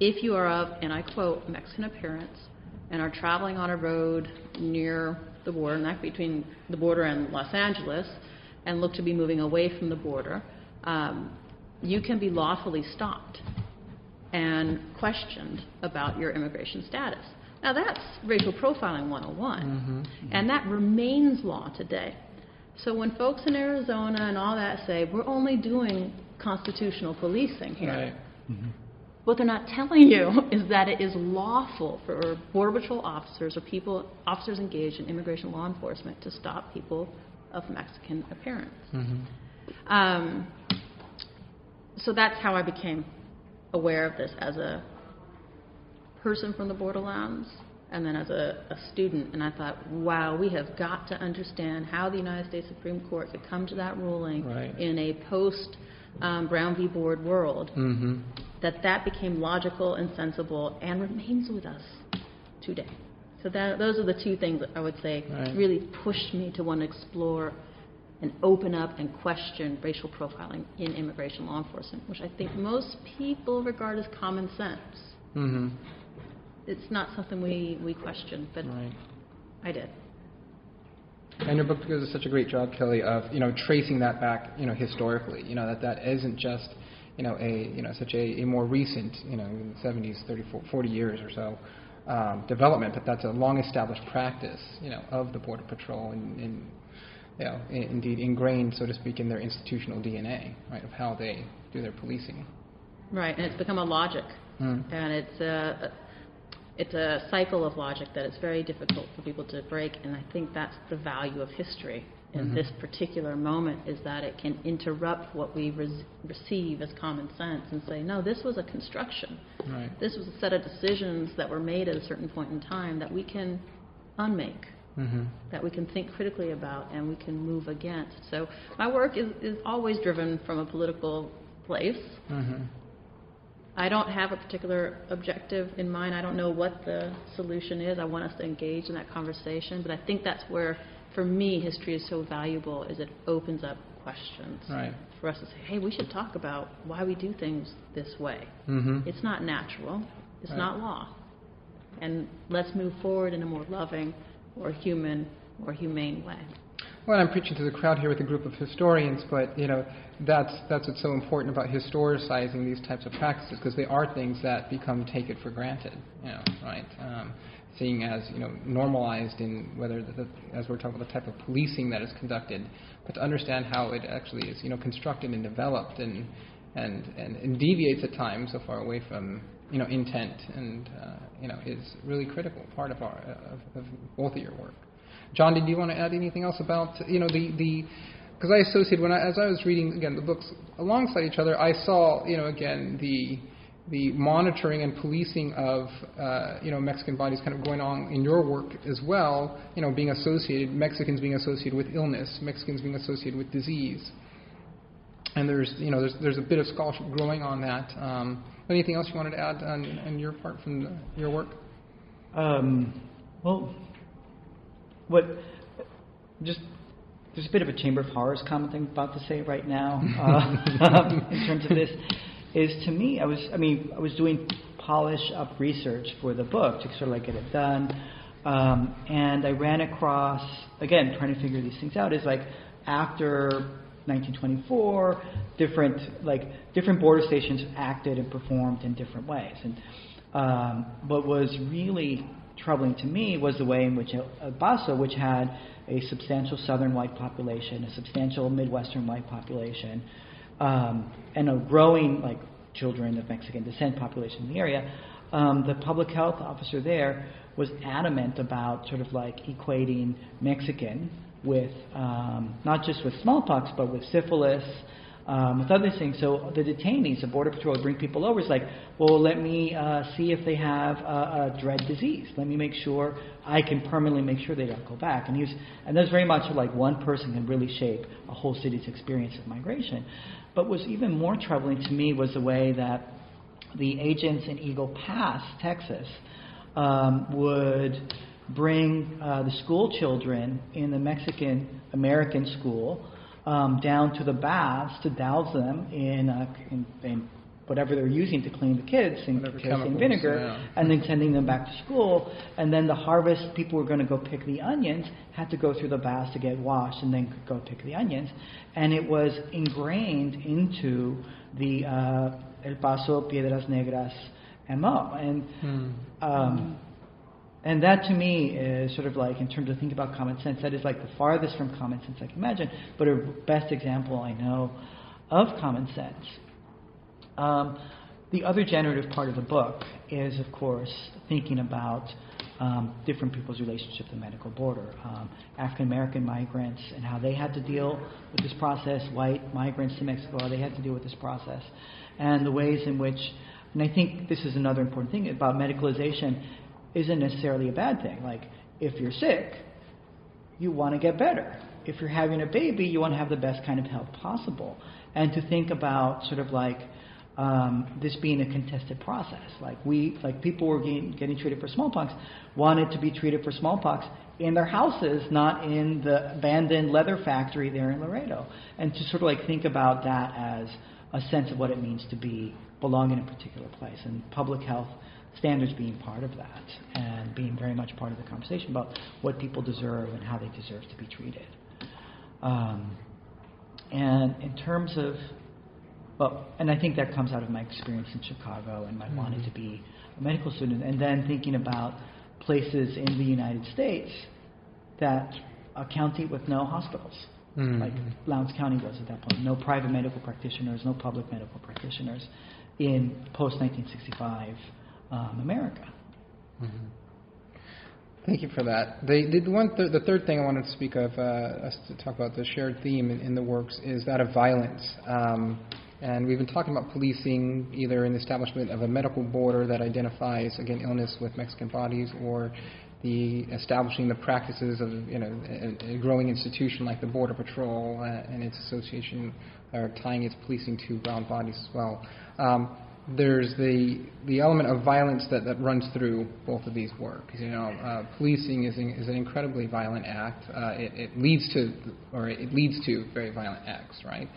if you are of, and I quote, Mexican appearance, and are traveling on a road near the border, not between the border and Los Angeles, and look to be moving away from the border, um, you can be lawfully stopped and questioned about your immigration status. Now that's racial profiling one oh one, mm-hmm, mm-hmm. and that remains law today. So when folks in Arizona and all that say, we're only doing constitutional policing here, right. mm-hmm. what they're not telling you is that it is lawful for Border Patrol officers or people, officers engaged in immigration law enforcement to stop people of Mexican appearance. Mm-hmm. Um, so that's how I became aware of this as a person from the borderlands and then as a, a student, and I thought, wow, we have got to understand how the United States Supreme Court could come to that ruling right. in a post um, Brown v. Board world, mm-hmm. that that became logical and sensible and remains with us today. So that, those are the two things that I would say right. really pushed me to want to explore and open up and question racial profiling in immigration law enforcement, which I think most people regard as common sense. Mm-hmm. It's not something we, we question, but right. I did. And your book does such a great job, Kelly, of you know tracing that back, you know, historically. You know that that isn't just you know a you know such a, a more recent you know seventies, thirty, forty years or so. Um, development, but that's a long-established practice, you know, of the Border Patrol, and, and you know, in, indeed ingrained, so to speak, in their institutional D N A, right, of how they do their policing. Right, and it's become a logic, mm. and it's a it's a cycle of logic that it's very difficult for people to break. And I think that's the value of history in mm-hmm. this particular moment, is that it can interrupt what we res- receive as common sense and say, no, this was a construction. Right. This was a set of decisions that were made at a certain point in time that we can unmake, mm-hmm. that we can think critically about and we can move against. So my work is, is always driven from a political place. Mm-hmm. I don't have a particular objective in mind. I don't know what the solution is. I want us to engage in that conversation, but I think that's where, for me, history is so valuable, is it opens up questions right. for us to say, hey, we should talk about why we do things this way. Mm-hmm. It's not natural. It's right. not law. And let's move forward in a more loving or human or humane way. Well, I'm preaching to the crowd here with a group of historians, but you know that's that's what's so important about historicizing these types of practices, because they are things that become taken for granted, you know, right? Um, seeing as you know normalized in whether the, the, as we're talking about the type of policing that is conducted, but to understand how it actually is you know constructed and developed and and and, and deviates at times so far away from you know intent and uh, you know is really critical part of our of, of both of your work. John, did you want to add anything else about, you know, the, the because I associated, when I, as I was reading, again, the books alongside each other, I saw, you know, again, the the monitoring and policing of, uh, you know, Mexican bodies kind of going on in your work as well, you know, being associated, Mexicans being associated with illness, Mexicans being associated with disease. And there's, you know, there's there's a bit of scholarship growing on that. Um, anything else you wanted to add on, on your part from the, your work? Um, well... What, just there's a bit of a Chamber of Horrors comment thing I'm about to say right now uh, in terms of this, is to me, I was, I mean, I was doing polish up research for the book to sort of like get it done, um, and I ran across, again, trying to figure these things out, is like after nineteen twenty-four, different, like, different border stations acted and performed in different ways, and um, what was really troubling to me was the way in which El Paso, which had a substantial southern white population, a substantial midwestern white population, um, and a growing like children of Mexican descent population in the area, um, the public health officer there was adamant about sort of like equating Mexican with um, not just with smallpox but with syphilis, Um, with other things. So the detainees, the Border Patrol would bring people over. It's like, well, let me uh, see if they have a, a dread disease. Let me make sure I can permanently make sure they don't go back. And he was, and that's very much like one person can really shape a whole city's experience of migration. But what was even more troubling to me was the way that the agents in Eagle Pass, Texas, um, would bring uh, the school children in the Mexican-American school Um, down to the baths to douse them in, uh, in, in whatever they're using to clean the kids, in kerosene vinegar, yeah. and then sending them back to school. And then the harvest, people were going to go pick the onions, had to go through the baths to get washed and then go pick the onions. And it was ingrained into the uh, El Paso, Piedras Negras M O. And mm. um, And that to me is sort of like, in terms of thinking about common sense, that is like the farthest from common sense I can imagine, but a best example I know of common sense. Um, the other generative part of the book is, of course, thinking about um, different people's relationship to the medical border. Um, African American migrants and how they had to deal with this process, white migrants to Mexico, how they had to deal with this process, and the ways in which And I think this is another important thing about medicalization isn't necessarily a bad thing. Like, if you're sick, you want to get better. If you're having a baby, you want to have the best kind of help possible. And to think about sort of like um, this being a contested process. Like we, like people were getting, getting treated for smallpox, wanted to be treated for smallpox in their houses, not in the abandoned leather factory there in Laredo. And to sort of like think about that as a sense of what it means to be belong in a particular place, and public health standards being part of that and being very much part of the conversation about what people deserve and how they deserve to be treated. Um, and in terms of, well, and I think that comes out of my experience in Chicago and my mm-hmm. wanting to be a medical student, and then thinking about places in the United States that a county with no hospitals, mm-hmm. like Lowndes County was at that point, no private medical practitioners, no public medical practitioners in post nineteen sixty-five um, America. Mm-hmm. Thank you for that. The, the, one th- the third thing I wanted to speak of, uh, us to talk about the shared theme in, in the works, is that of violence. Um, and we've been talking about policing, either in the establishment of a medical border that identifies, again, illness with Mexican bodies, or the establishing the practices of, you know, a, a growing institution like the Border Patrol uh, and its association, or tying its policing to brown bodies as well. Um, There's the the element of violence that, that runs through both of these works. You know, uh, policing is, in, is an incredibly violent act. Uh, it, it leads to, or it leads to very violent acts, right?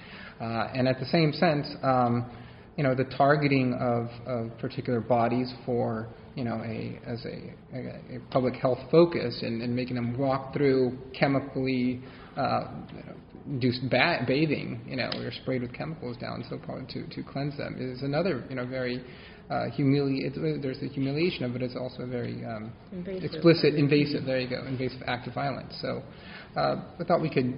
Uh, and at the same sense, um, you know, the targeting of, of particular bodies for, you know, a as a, a, a public health focus, and, and making them walk through chemically uh, you know, induced ba- bathing, you know, or sprayed with chemicals down so probably to, to cleanse them, is another, you know, very uh, humiliating. There's the humiliation of it. It's also a very um, invasive. explicit, invasive. There you go, invasive act of violence. So uh, I thought we could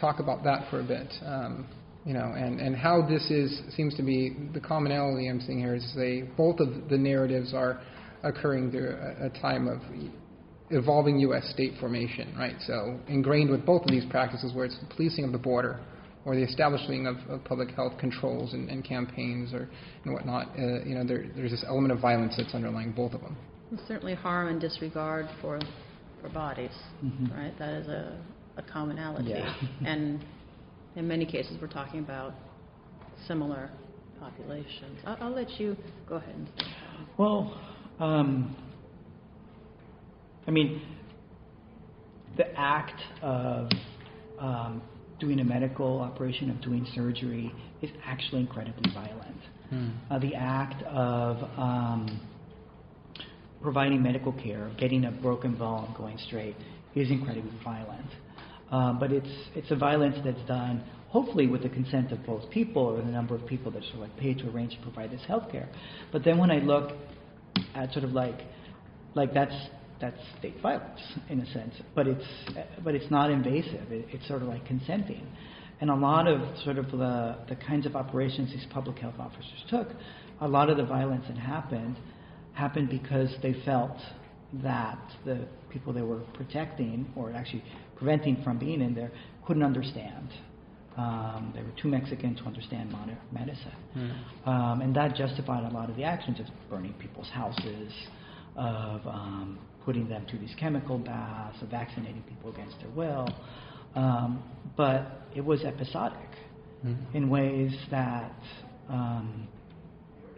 talk about that for a bit, um, you know, and, and how this is seems to be the commonality I'm seeing here is they both of the narratives are occurring through a, a time of evolving U S state formation, right? So ingrained with both of these practices, where it's the policing of the border or the establishing of, of public health controls and, and campaigns or and whatnot, uh, you know, there, there's this element of violence that's underlying both of them. Well, certainly harm and disregard for for bodies, mm-hmm. right? That is a, a commonality. Yeah. And in many cases, we're talking about similar populations. I'll, I'll let you go ahead and say that. Well, um... I mean, the act of um, doing a medical operation, of doing surgery, is actually incredibly violent. Hmm. Uh, the act of um, providing medical care, getting a broken bone going straight, is incredibly violent. Uh, but it's it's a violence that's done hopefully with the consent of both people, or the number of people that sort of like pay to arrange to provide this health care. But then when I look at sort of like like that's That's state violence in a sense, but it's but it's not invasive. It, it's sort of like consenting, and a lot of sort of the the kinds of operations these public health officers took, a lot of the violence that happened happened because they felt that the people they were protecting, or actually preventing from being in there, couldn't understand. Um, they were too Mexican to understand modern medicine, mm. um, and that justified a lot of the actions of burning people's houses, of um, putting them through these chemical baths, of vaccinating people against their will. Um, but it was episodic mm-hmm. in ways that, um,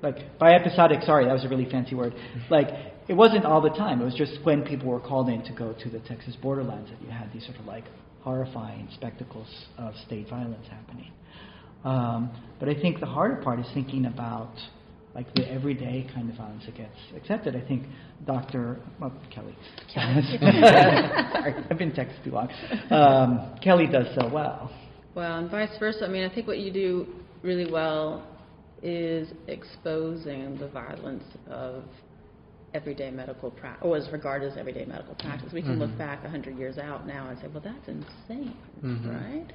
like, by episodic, sorry, that was a really fancy word. Like, it wasn't all the time. It was just when people were called in to go to the Texas borderlands that you had these sort of, like, horrifying spectacles of state violence happening. Um, but I think the harder part is thinking about like the everyday kind of violence that gets accepted. I think Doctor Well, Kelly. Kelly. Sorry, I've been texting too long. Um, Kelly does so well. Well, and vice versa. I mean, I think what you do really well is exposing the violence of everyday medical practice, or as regarded as everyday medical practice. We can mm-hmm. look back one hundred years out now and say, well, that's insane, mm-hmm. right?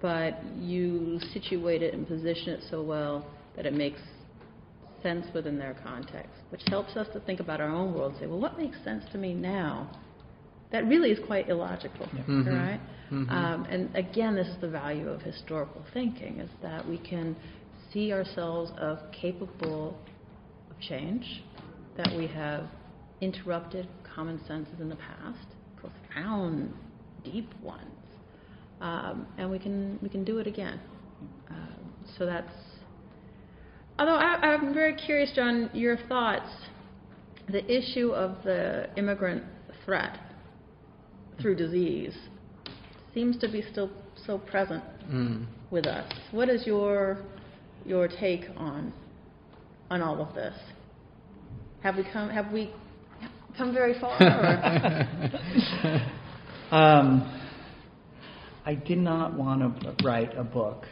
But you situate it and position it so well that it makes sense within their context, which helps us to think about our own world and say, well, what makes sense to me now? That really is quite illogical, mm-hmm. right? Mm-hmm. Um, and again, this is the value of historical thinking, is that we can see ourselves of capable change, that we have interrupted common senses in the past, profound, deep ones, um, and we can we can do it again. Um, so that's. Although I, I'm very curious, John, your thoughts, the issue of the immigrant threat through disease seems to be still so present mm. with us. What is your your take on on all of this? Have we come have we come very far? Or? um, I did not want to write a book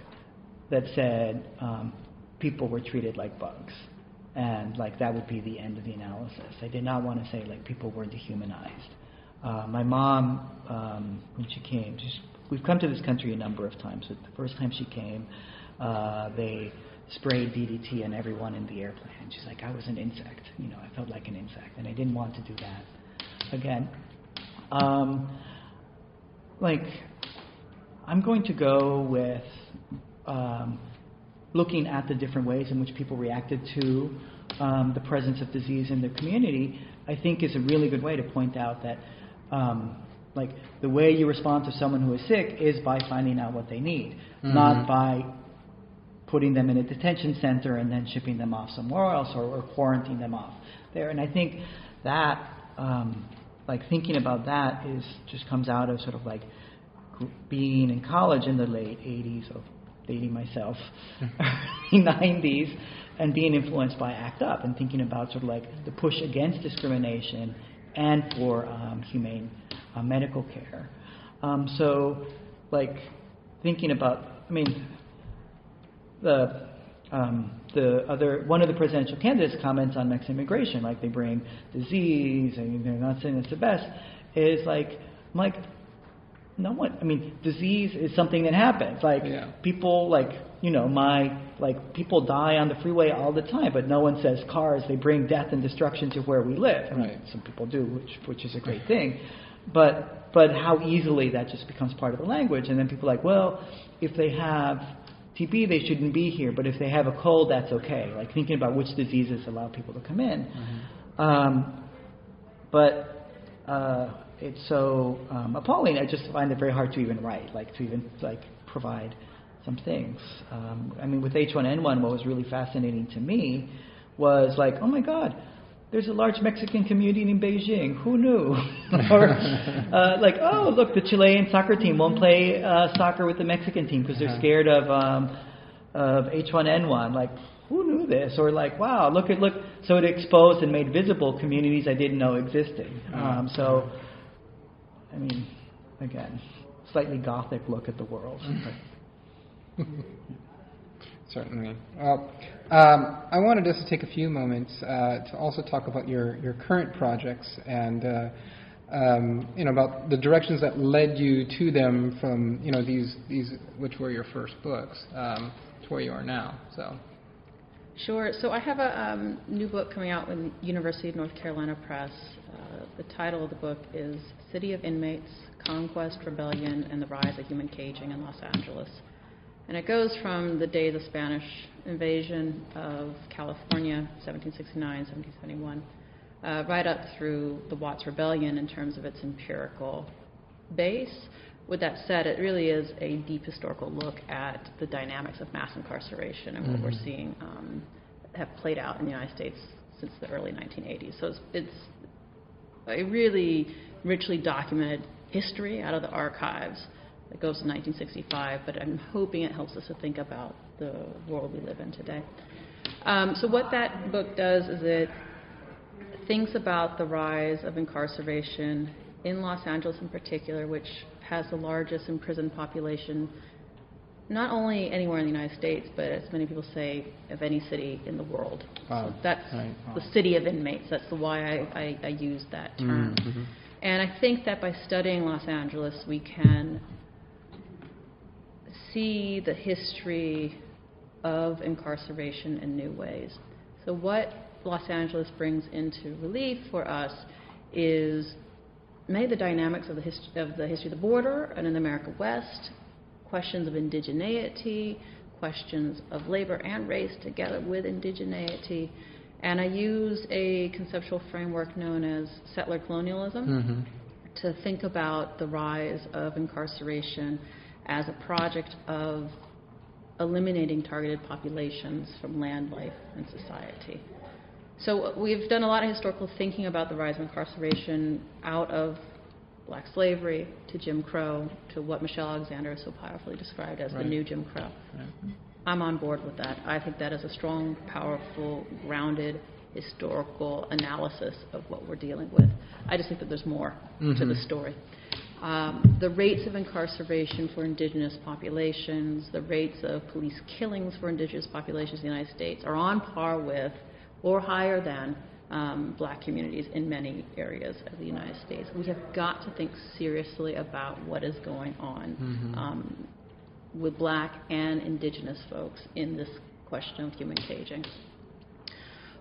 that said um, people were treated like bugs, and like that would be the end of the analysis. I did not want to say like people were dehumanized. Uh, my mom, um, when she came, she's, we've come to this country a number of times. But the first time she came, uh, they sprayed D D T on everyone in the airplane. She's like, I was an insect. You know, I felt like an insect, and I didn't want to do that again. Um, like, I'm going to go with um, looking at the different ways in which people reacted to um, the presence of disease in the community. I think is a really good way to point out that um, like the way you respond to someone who is sick is by finding out what they need, mm-hmm. not by putting them in a detention center and then shipping them off somewhere else or, or quarantining them off there. And I think that um, like thinking about that is just comes out of sort of like being in college in the late eighties, of dating myself, early nineties, and being influenced by ACT UP and thinking about sort of like the push against discrimination and for um, humane uh, medical care. Um, so, like thinking about, I mean, the um, the other one of the presidential candidates comments on Mexican immigration, like they bring disease and they're not saying it's the best, is like, I'm like, no one. I mean, disease is something that happens. Like yeah. people, like you know, my. Like, people die on the freeway all the time, but no one says cars, they bring death and destruction to where we live. I mean, right. Some people do, which which is a great thing. But but how easily that just becomes part of the language. And then people are like, well, if they have T B, they shouldn't be here. But if they have a cold, that's okay. Like, thinking about which diseases allow people to come in. Mm-hmm. Um, but uh, it's so um, appalling. I just find it very hard to even write, like, to even, like, provide... some things. Um, I mean, with H one N one, what was really fascinating to me was like, oh my God, there's a large Mexican community in Beijing. Who knew? or uh, like, oh, look, the Chilean soccer team won't play uh, soccer with the Mexican team because they're scared of um, of H one N one. Like, who knew this? Or like, wow, look at look. So it exposed and made visible communities I didn't know existed. Um, so, I mean, again, slightly gothic look at the world. But, certainly. Well, um, I wanted us to take a few moments uh, to also talk about your, your current projects and uh, um, you know about the directions that led you to them from you know these these which were your first books um, to where you are now. So. Sure. So I have a um, new book coming out with University of North Carolina Press. Uh, the title of the book is City of Inmates: Conquest, Rebellion, and the Rise of Human Caging in Los Angeles. And it goes from the day of the Spanish invasion of California, seventeen sixty-nine, seventeen seventy-one, uh, right up through the Watts Rebellion in terms of its empirical base. With that said, it really is a deep historical look at the dynamics of mass incarceration and what mm-hmm. we're seeing um, have played out in the United States since the early nineteen eighties. So it's, it's a really richly documented history out of the archives. It goes to nineteen sixty-five, but I'm hoping it helps us to think about the world we live in today. Um, so what that book does is it thinks about the rise of incarceration in Los Angeles in particular, which has the largest imprisoned population, not only anywhere in the United States, but as many people say, of any city in the world. Wow. So that's right. Wow. The city of inmates. That's why I, I, I use that term. Mm-hmm. And I think that by studying Los Angeles, we can see the history of incarceration in new ways. So what Los Angeles brings into relief for us is maybe the dynamics of the, hist- of the history of the border and in the America West, questions of indigeneity, questions of labor and race together with indigeneity, And I use a conceptual framework known as settler colonialism mm-hmm. to think about the rise of incarceration as a project of eliminating targeted populations from land, life, and society. So we've done a lot of historical thinking about the rise of incarceration out of black slavery to Jim Crow to what Michelle Alexander so powerfully described as right. the new Jim Crow. Right. I'm on board with that. I think that is a strong, powerful, grounded, historical analysis of what we're dealing with. I just think that there's more mm-hmm. to the story. Um, the rates of incarceration for indigenous populations, the rates of police killings for indigenous populations in the United States are on par with or higher than um, black communities in many areas of the United States. We have got to think seriously about what is going on mm-hmm. um, with black and indigenous folks in this question of human caging.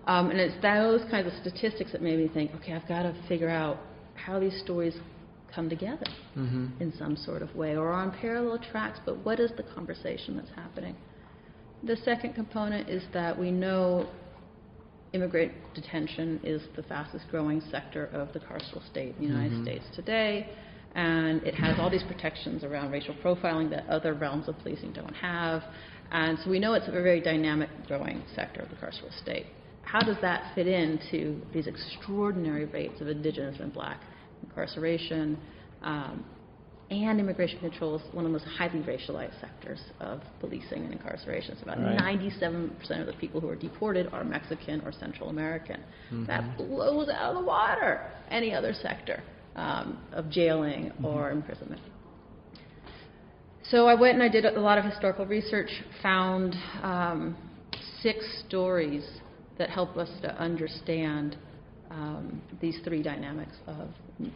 Um, and it's those kinds of statistics that made me think, okay, I've got to figure out how these stories come together mm-hmm. in some sort of way or on parallel tracks, but what is the conversation that's happening? The second component is that we know immigrant detention is the fastest growing sector of the carceral state in the United mm-hmm. States today, and it has all these protections around racial profiling that other realms of policing don't have, and so we know it's a very dynamic growing sector of the carceral state. How does that fit into these extraordinary rates of indigenous and black incarceration um, and immigration controls, one of the most highly racialized sectors of policing and incarceration. It's about right. ninety-seven percent of the people who are deported are Mexican or Central American. Mm-hmm. That blows out of the water any other sector um, of jailing mm-hmm. or imprisonment. So I went and I did a lot of historical research, found um, six stories that help us to understand Um, these three dynamics of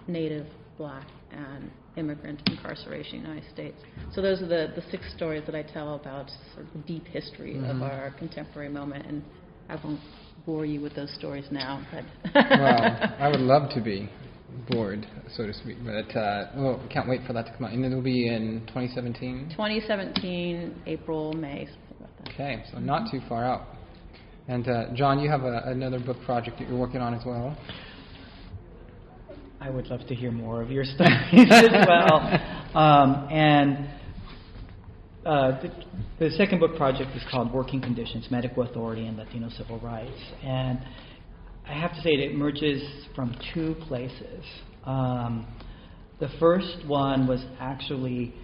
Native, Black, and immigrant incarceration in the United States. So those are the, the six stories that I tell about sort of the deep history mm-hmm. of our contemporary moment, and I won't bore you with those stories now. But well, I would love to be bored, so to speak, but uh, well, we can't wait for that to come out. And it'll be in twenty seventeen? twenty seventeen, April, May, something like that. Okay, so mm-hmm. not too far out. And, uh, John, you have a, another book project that you're working on as well. I would love to hear more of your stories as well. Um, and uh, the, the second book project is called Working Conditions, Medical Authority and Latino Civil Rights. And I have to say it emerges from two places. Um, the first one was actually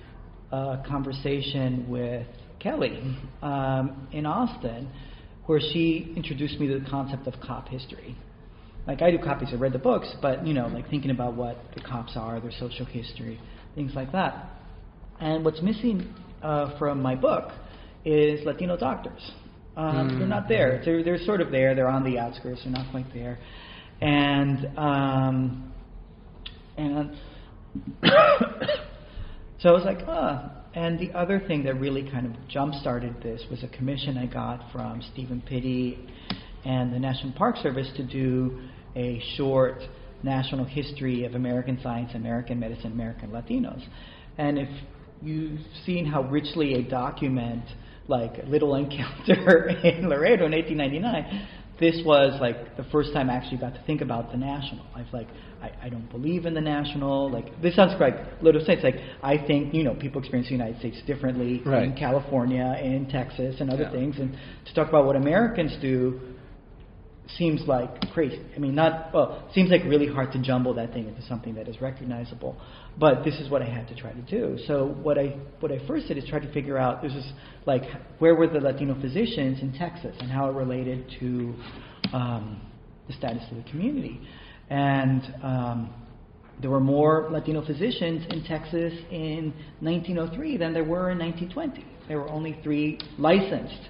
a conversation with Kelly um, in Austin, where she introduced me to the concept of cop history. Like, I do cop history, I read the books, but, you know, like thinking about what the cops are, their social history, things like that. And what's missing uh, from my book is Latino doctors. Um, mm. They're not there. They're, they're sort of there. They're on the outskirts. They're not quite there. And, um, and so I was like, ah. Oh. And the other thing that really kind of jump-started this was a commission I got from Stephen Pitty and the National Park Service to do a short national history of American science, American medicine, American Latinos. And if you've seen how richly a document like Little Encounter in Laredo in eighteen ninety-nine, this was like the first time I actually got to think about the national. I was like, I, I don't believe in the national. Like, this sounds like little states. Like, I think, you know, people experience the United States differently right. in California and Texas and other yeah. things. And to talk about what Americans do seems like crazy. I mean, not, well, seems like really hard to jumble that thing into something that is recognizable. But this is what I had to try to do. So what I what I first did is try to figure out, this is like, where were the Latino physicians in Texas and how it related to um, the status of the community. And um, there were more Latino physicians in Texas in nineteen oh three than there were in nineteen twenty. There were only three licensed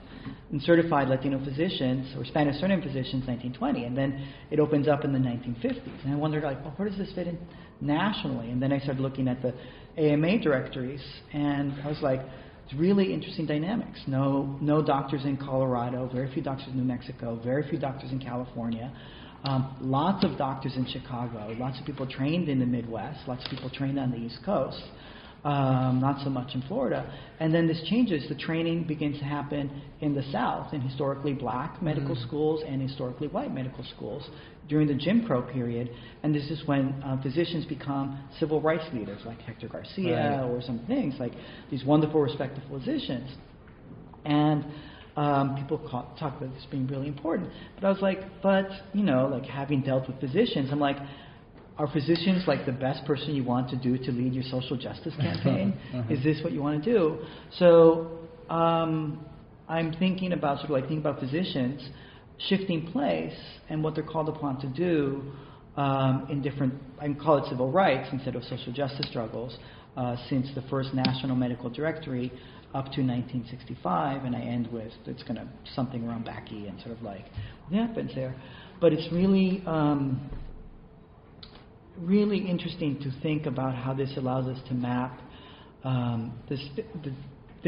and certified Latino physicians or Spanish surname physicians nineteen twenty, and then it opens up in the nineteen fifties. And I wondered, like, well, where does this fit in nationally? And then I started looking at the A M A directories, and I was like, it's really interesting dynamics. No, no doctors in Colorado, very few doctors in New Mexico, very few doctors in California, um, lots of doctors in Chicago, lots of people trained in the Midwest, lots of people trained on the East Coast. um, not so much in Florida. And then this changes. The training begins to happen in the South, in historically black medical mm. schools and historically white medical schools during the Jim Crow period. And this is when uh, physicians become civil rights leaders, like Hector Garcia right. or some things, like these wonderful, respected physicians. And um, people call, talk about this being really important. But I was like, but, you know, like having dealt with physicians, I'm like, are physicians like the best person you want to do to lead your social justice campaign? Uh-huh. Is this what you want to do? So um, I'm thinking about sort of like thinking about physicians shifting place and what they're called upon to do um, in different, I can call it civil rights instead of social justice struggles, uh, since the first national medical directory up to nineteen sixty-five, and I end with it's going to something around Backey and sort of like what happens there. But it's really um, really interesting to think about how this allows us to map um, this, the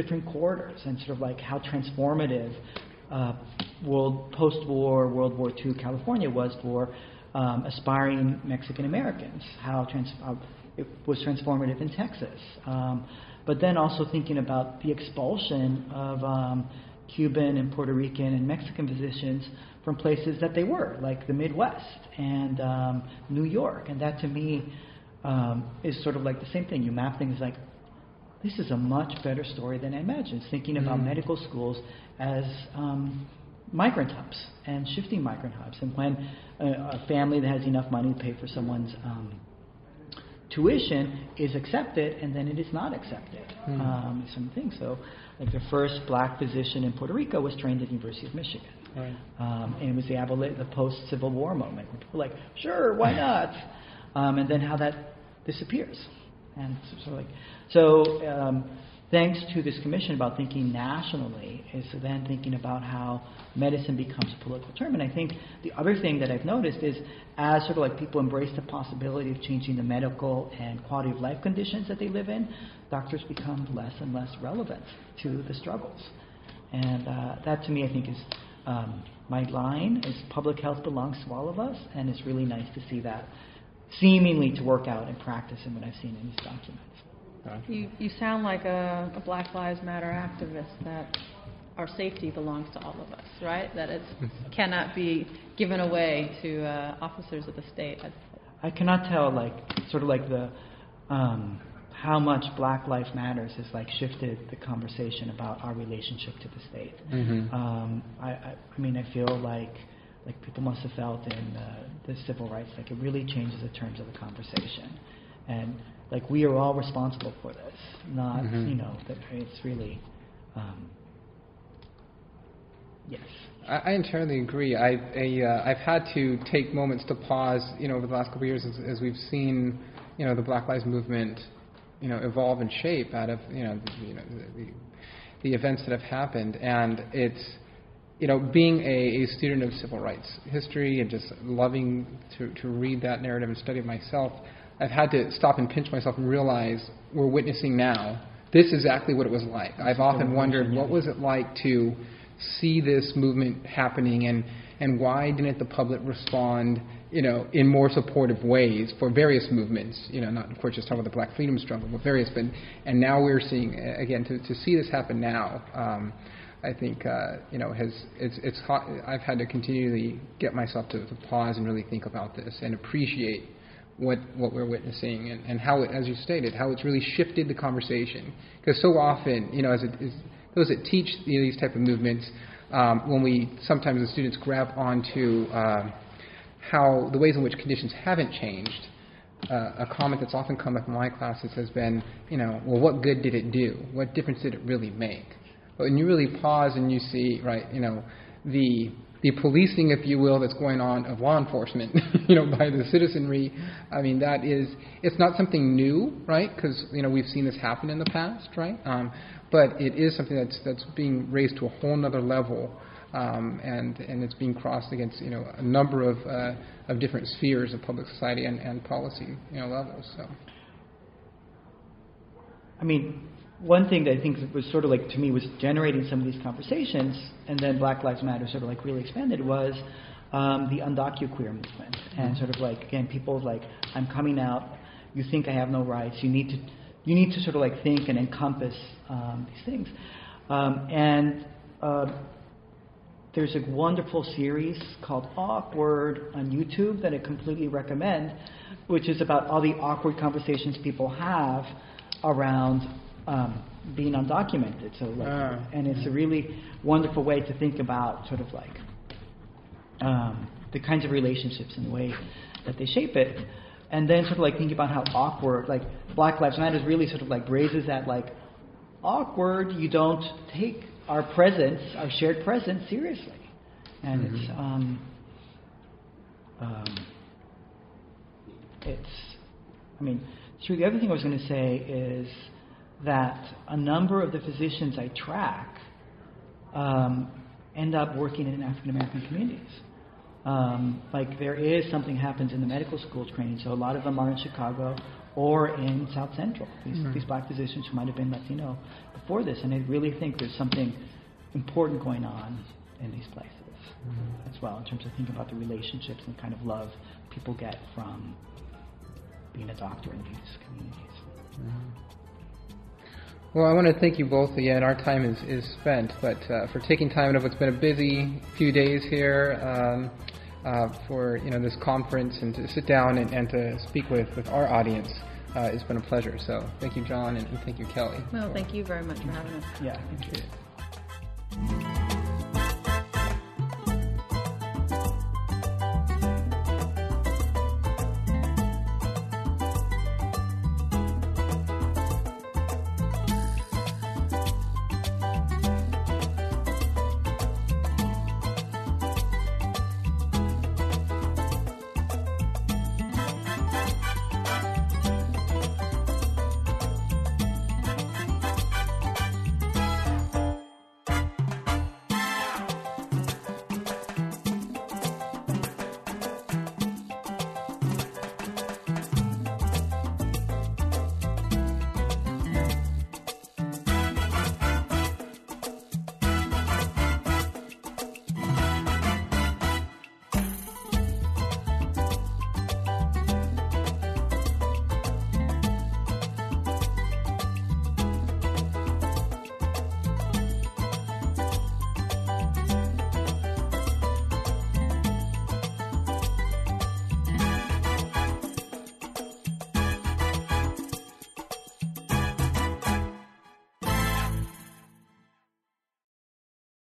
different corridors and sort of like how transformative uh, world post-war, World War Two California was for um, aspiring Mexican Americans, how, trans- how it was transformative in Texas. Um, but then also thinking about the expulsion of um, Cuban and Puerto Rican and Mexican physicians from places that they were, like the Midwest and um, New York. And that, to me, um, is sort of like the same thing. You map things like, this is a much better story than I imagined, thinking about mm. medical schools as um, migrant hubs and shifting migrant hubs. And when a, a family that has enough money to pay for someone's um, tuition is accepted, and then it is not accepted. Mm. Um, some things. So, like the first black physician in Puerto Rico was trained at the University of Michigan. Right. Um, and it was the aboli- the post-Civil War moment. Where people were like, sure, why not? Um, and then how that disappears. And so, like, so um, thanks to this commission about thinking nationally, is then thinking about how medicine becomes a political term. And I think the other thing that I've noticed is as sort of like people embrace the possibility of changing the medical and quality of life conditions that they live in, doctors become less and less relevant to the struggles. And uh, that to me, I think is um, my line is public health belongs to all of us. And it's really nice to see that seemingly to work out in practice in what I've seen in these documents. You you sound like a, a Black Lives Matter activist that our safety belongs to all of us, right? That it cannot be given away to uh, officers of the state. I cannot tell, like, sort of like the um, how much Black Life Matters has like shifted the conversation about our relationship to the state. Mm-hmm. Um, I, I I mean I feel like like people must have felt in uh, the civil rights like it really changes the terms of the conversation. And like we are all responsible for this, not mm-hmm. you know that it's really um, yes. I, I entirely agree. I, I uh, I've had to take moments to pause, you know, over the last couple of years as, as we've seen, you know, the Black Lives Movement, you know, evolve and shape out of you know the, you know the, the, the events that have happened, and it's. You know, being a, a student of civil rights history and just loving to, to read that narrative and study it myself, I've had to stop and pinch myself and realize we're witnessing now. This is exactly what it was like. I've often wondered what was it like to see this movement happening and, and why didn't the public respond, you know, in more supportive ways for various movements, you know, not of course just talking about the Black freedom struggle, but various, but, and now we're seeing, again, to, to see this happen now, um, I think uh, you know has it's it's hot, I've had to continually get myself to, to pause and really think about this and appreciate what what we're witnessing and, and how it, as you stated, how it's really shifted the conversation, because so often you know as, it, as those that teach you know, these type of movements um, when we sometimes the students grab onto uh, how the ways in which conditions haven't changed. Uh, a comment that's often come up in my classes has been you know well what good did it do? What difference did it really make? And you really pause and you see, right, you know, the the policing, if you will, that's going on of law enforcement, you know, by the citizenry. I mean, that is, it's not something new, right? Because you know we've seen this happen in the past, right? Um, but it is something that's that's being raised to a whole nother level, um, and and it's being crossed against you know a number of uh, of different spheres of public society and, and policy you know levels. So, I mean. One thing that I think was sort of like, to me, was generating some of these conversations, and then Black Lives Matter sort of like really expanded, was um, the undocuqueer movement. And sort of like, again, people like, I'm coming out, you think I have no rights, you need to you need to sort of like think and encompass um, these things. Um, and uh, there's a wonderful series called Awkward on YouTube that I completely recommend, which is about all the awkward conversations people have around um, being undocumented. So, like, uh, and it's a really wonderful way to think about sort of like um, the kinds of relationships and the way that they shape it. And then sort of like thinking about how awkward, like Black Lives Matter really sort of like raises that like awkward, you don't take our presence, our shared presence seriously. And mm-hmm. it's, um, um, it's, I mean, sure, the other thing I was going to say is that a number of the physicians I track um, end up working in African American communities. Um, like there is something happens in the medical school training, so a lot of them are in Chicago or in South Central, these, mm-hmm. these black physicians who might have been Latino before this, and I really think there's something important going on in these places mm-hmm. as well, in terms of thinking about the relationships and kind of love people get from being a doctor in these communities. Mm-hmm. Well, I want to thank you both again. Our time is, is spent, but uh, for taking time out of what's been a busy few days here, um, Uh, for you know this conference, and to sit down and, and to speak with, with our audience. Uh, it's been a pleasure. So thank you, John, and, and thank you, Kelly. Well, thank you very much for having us. Yeah, thank you.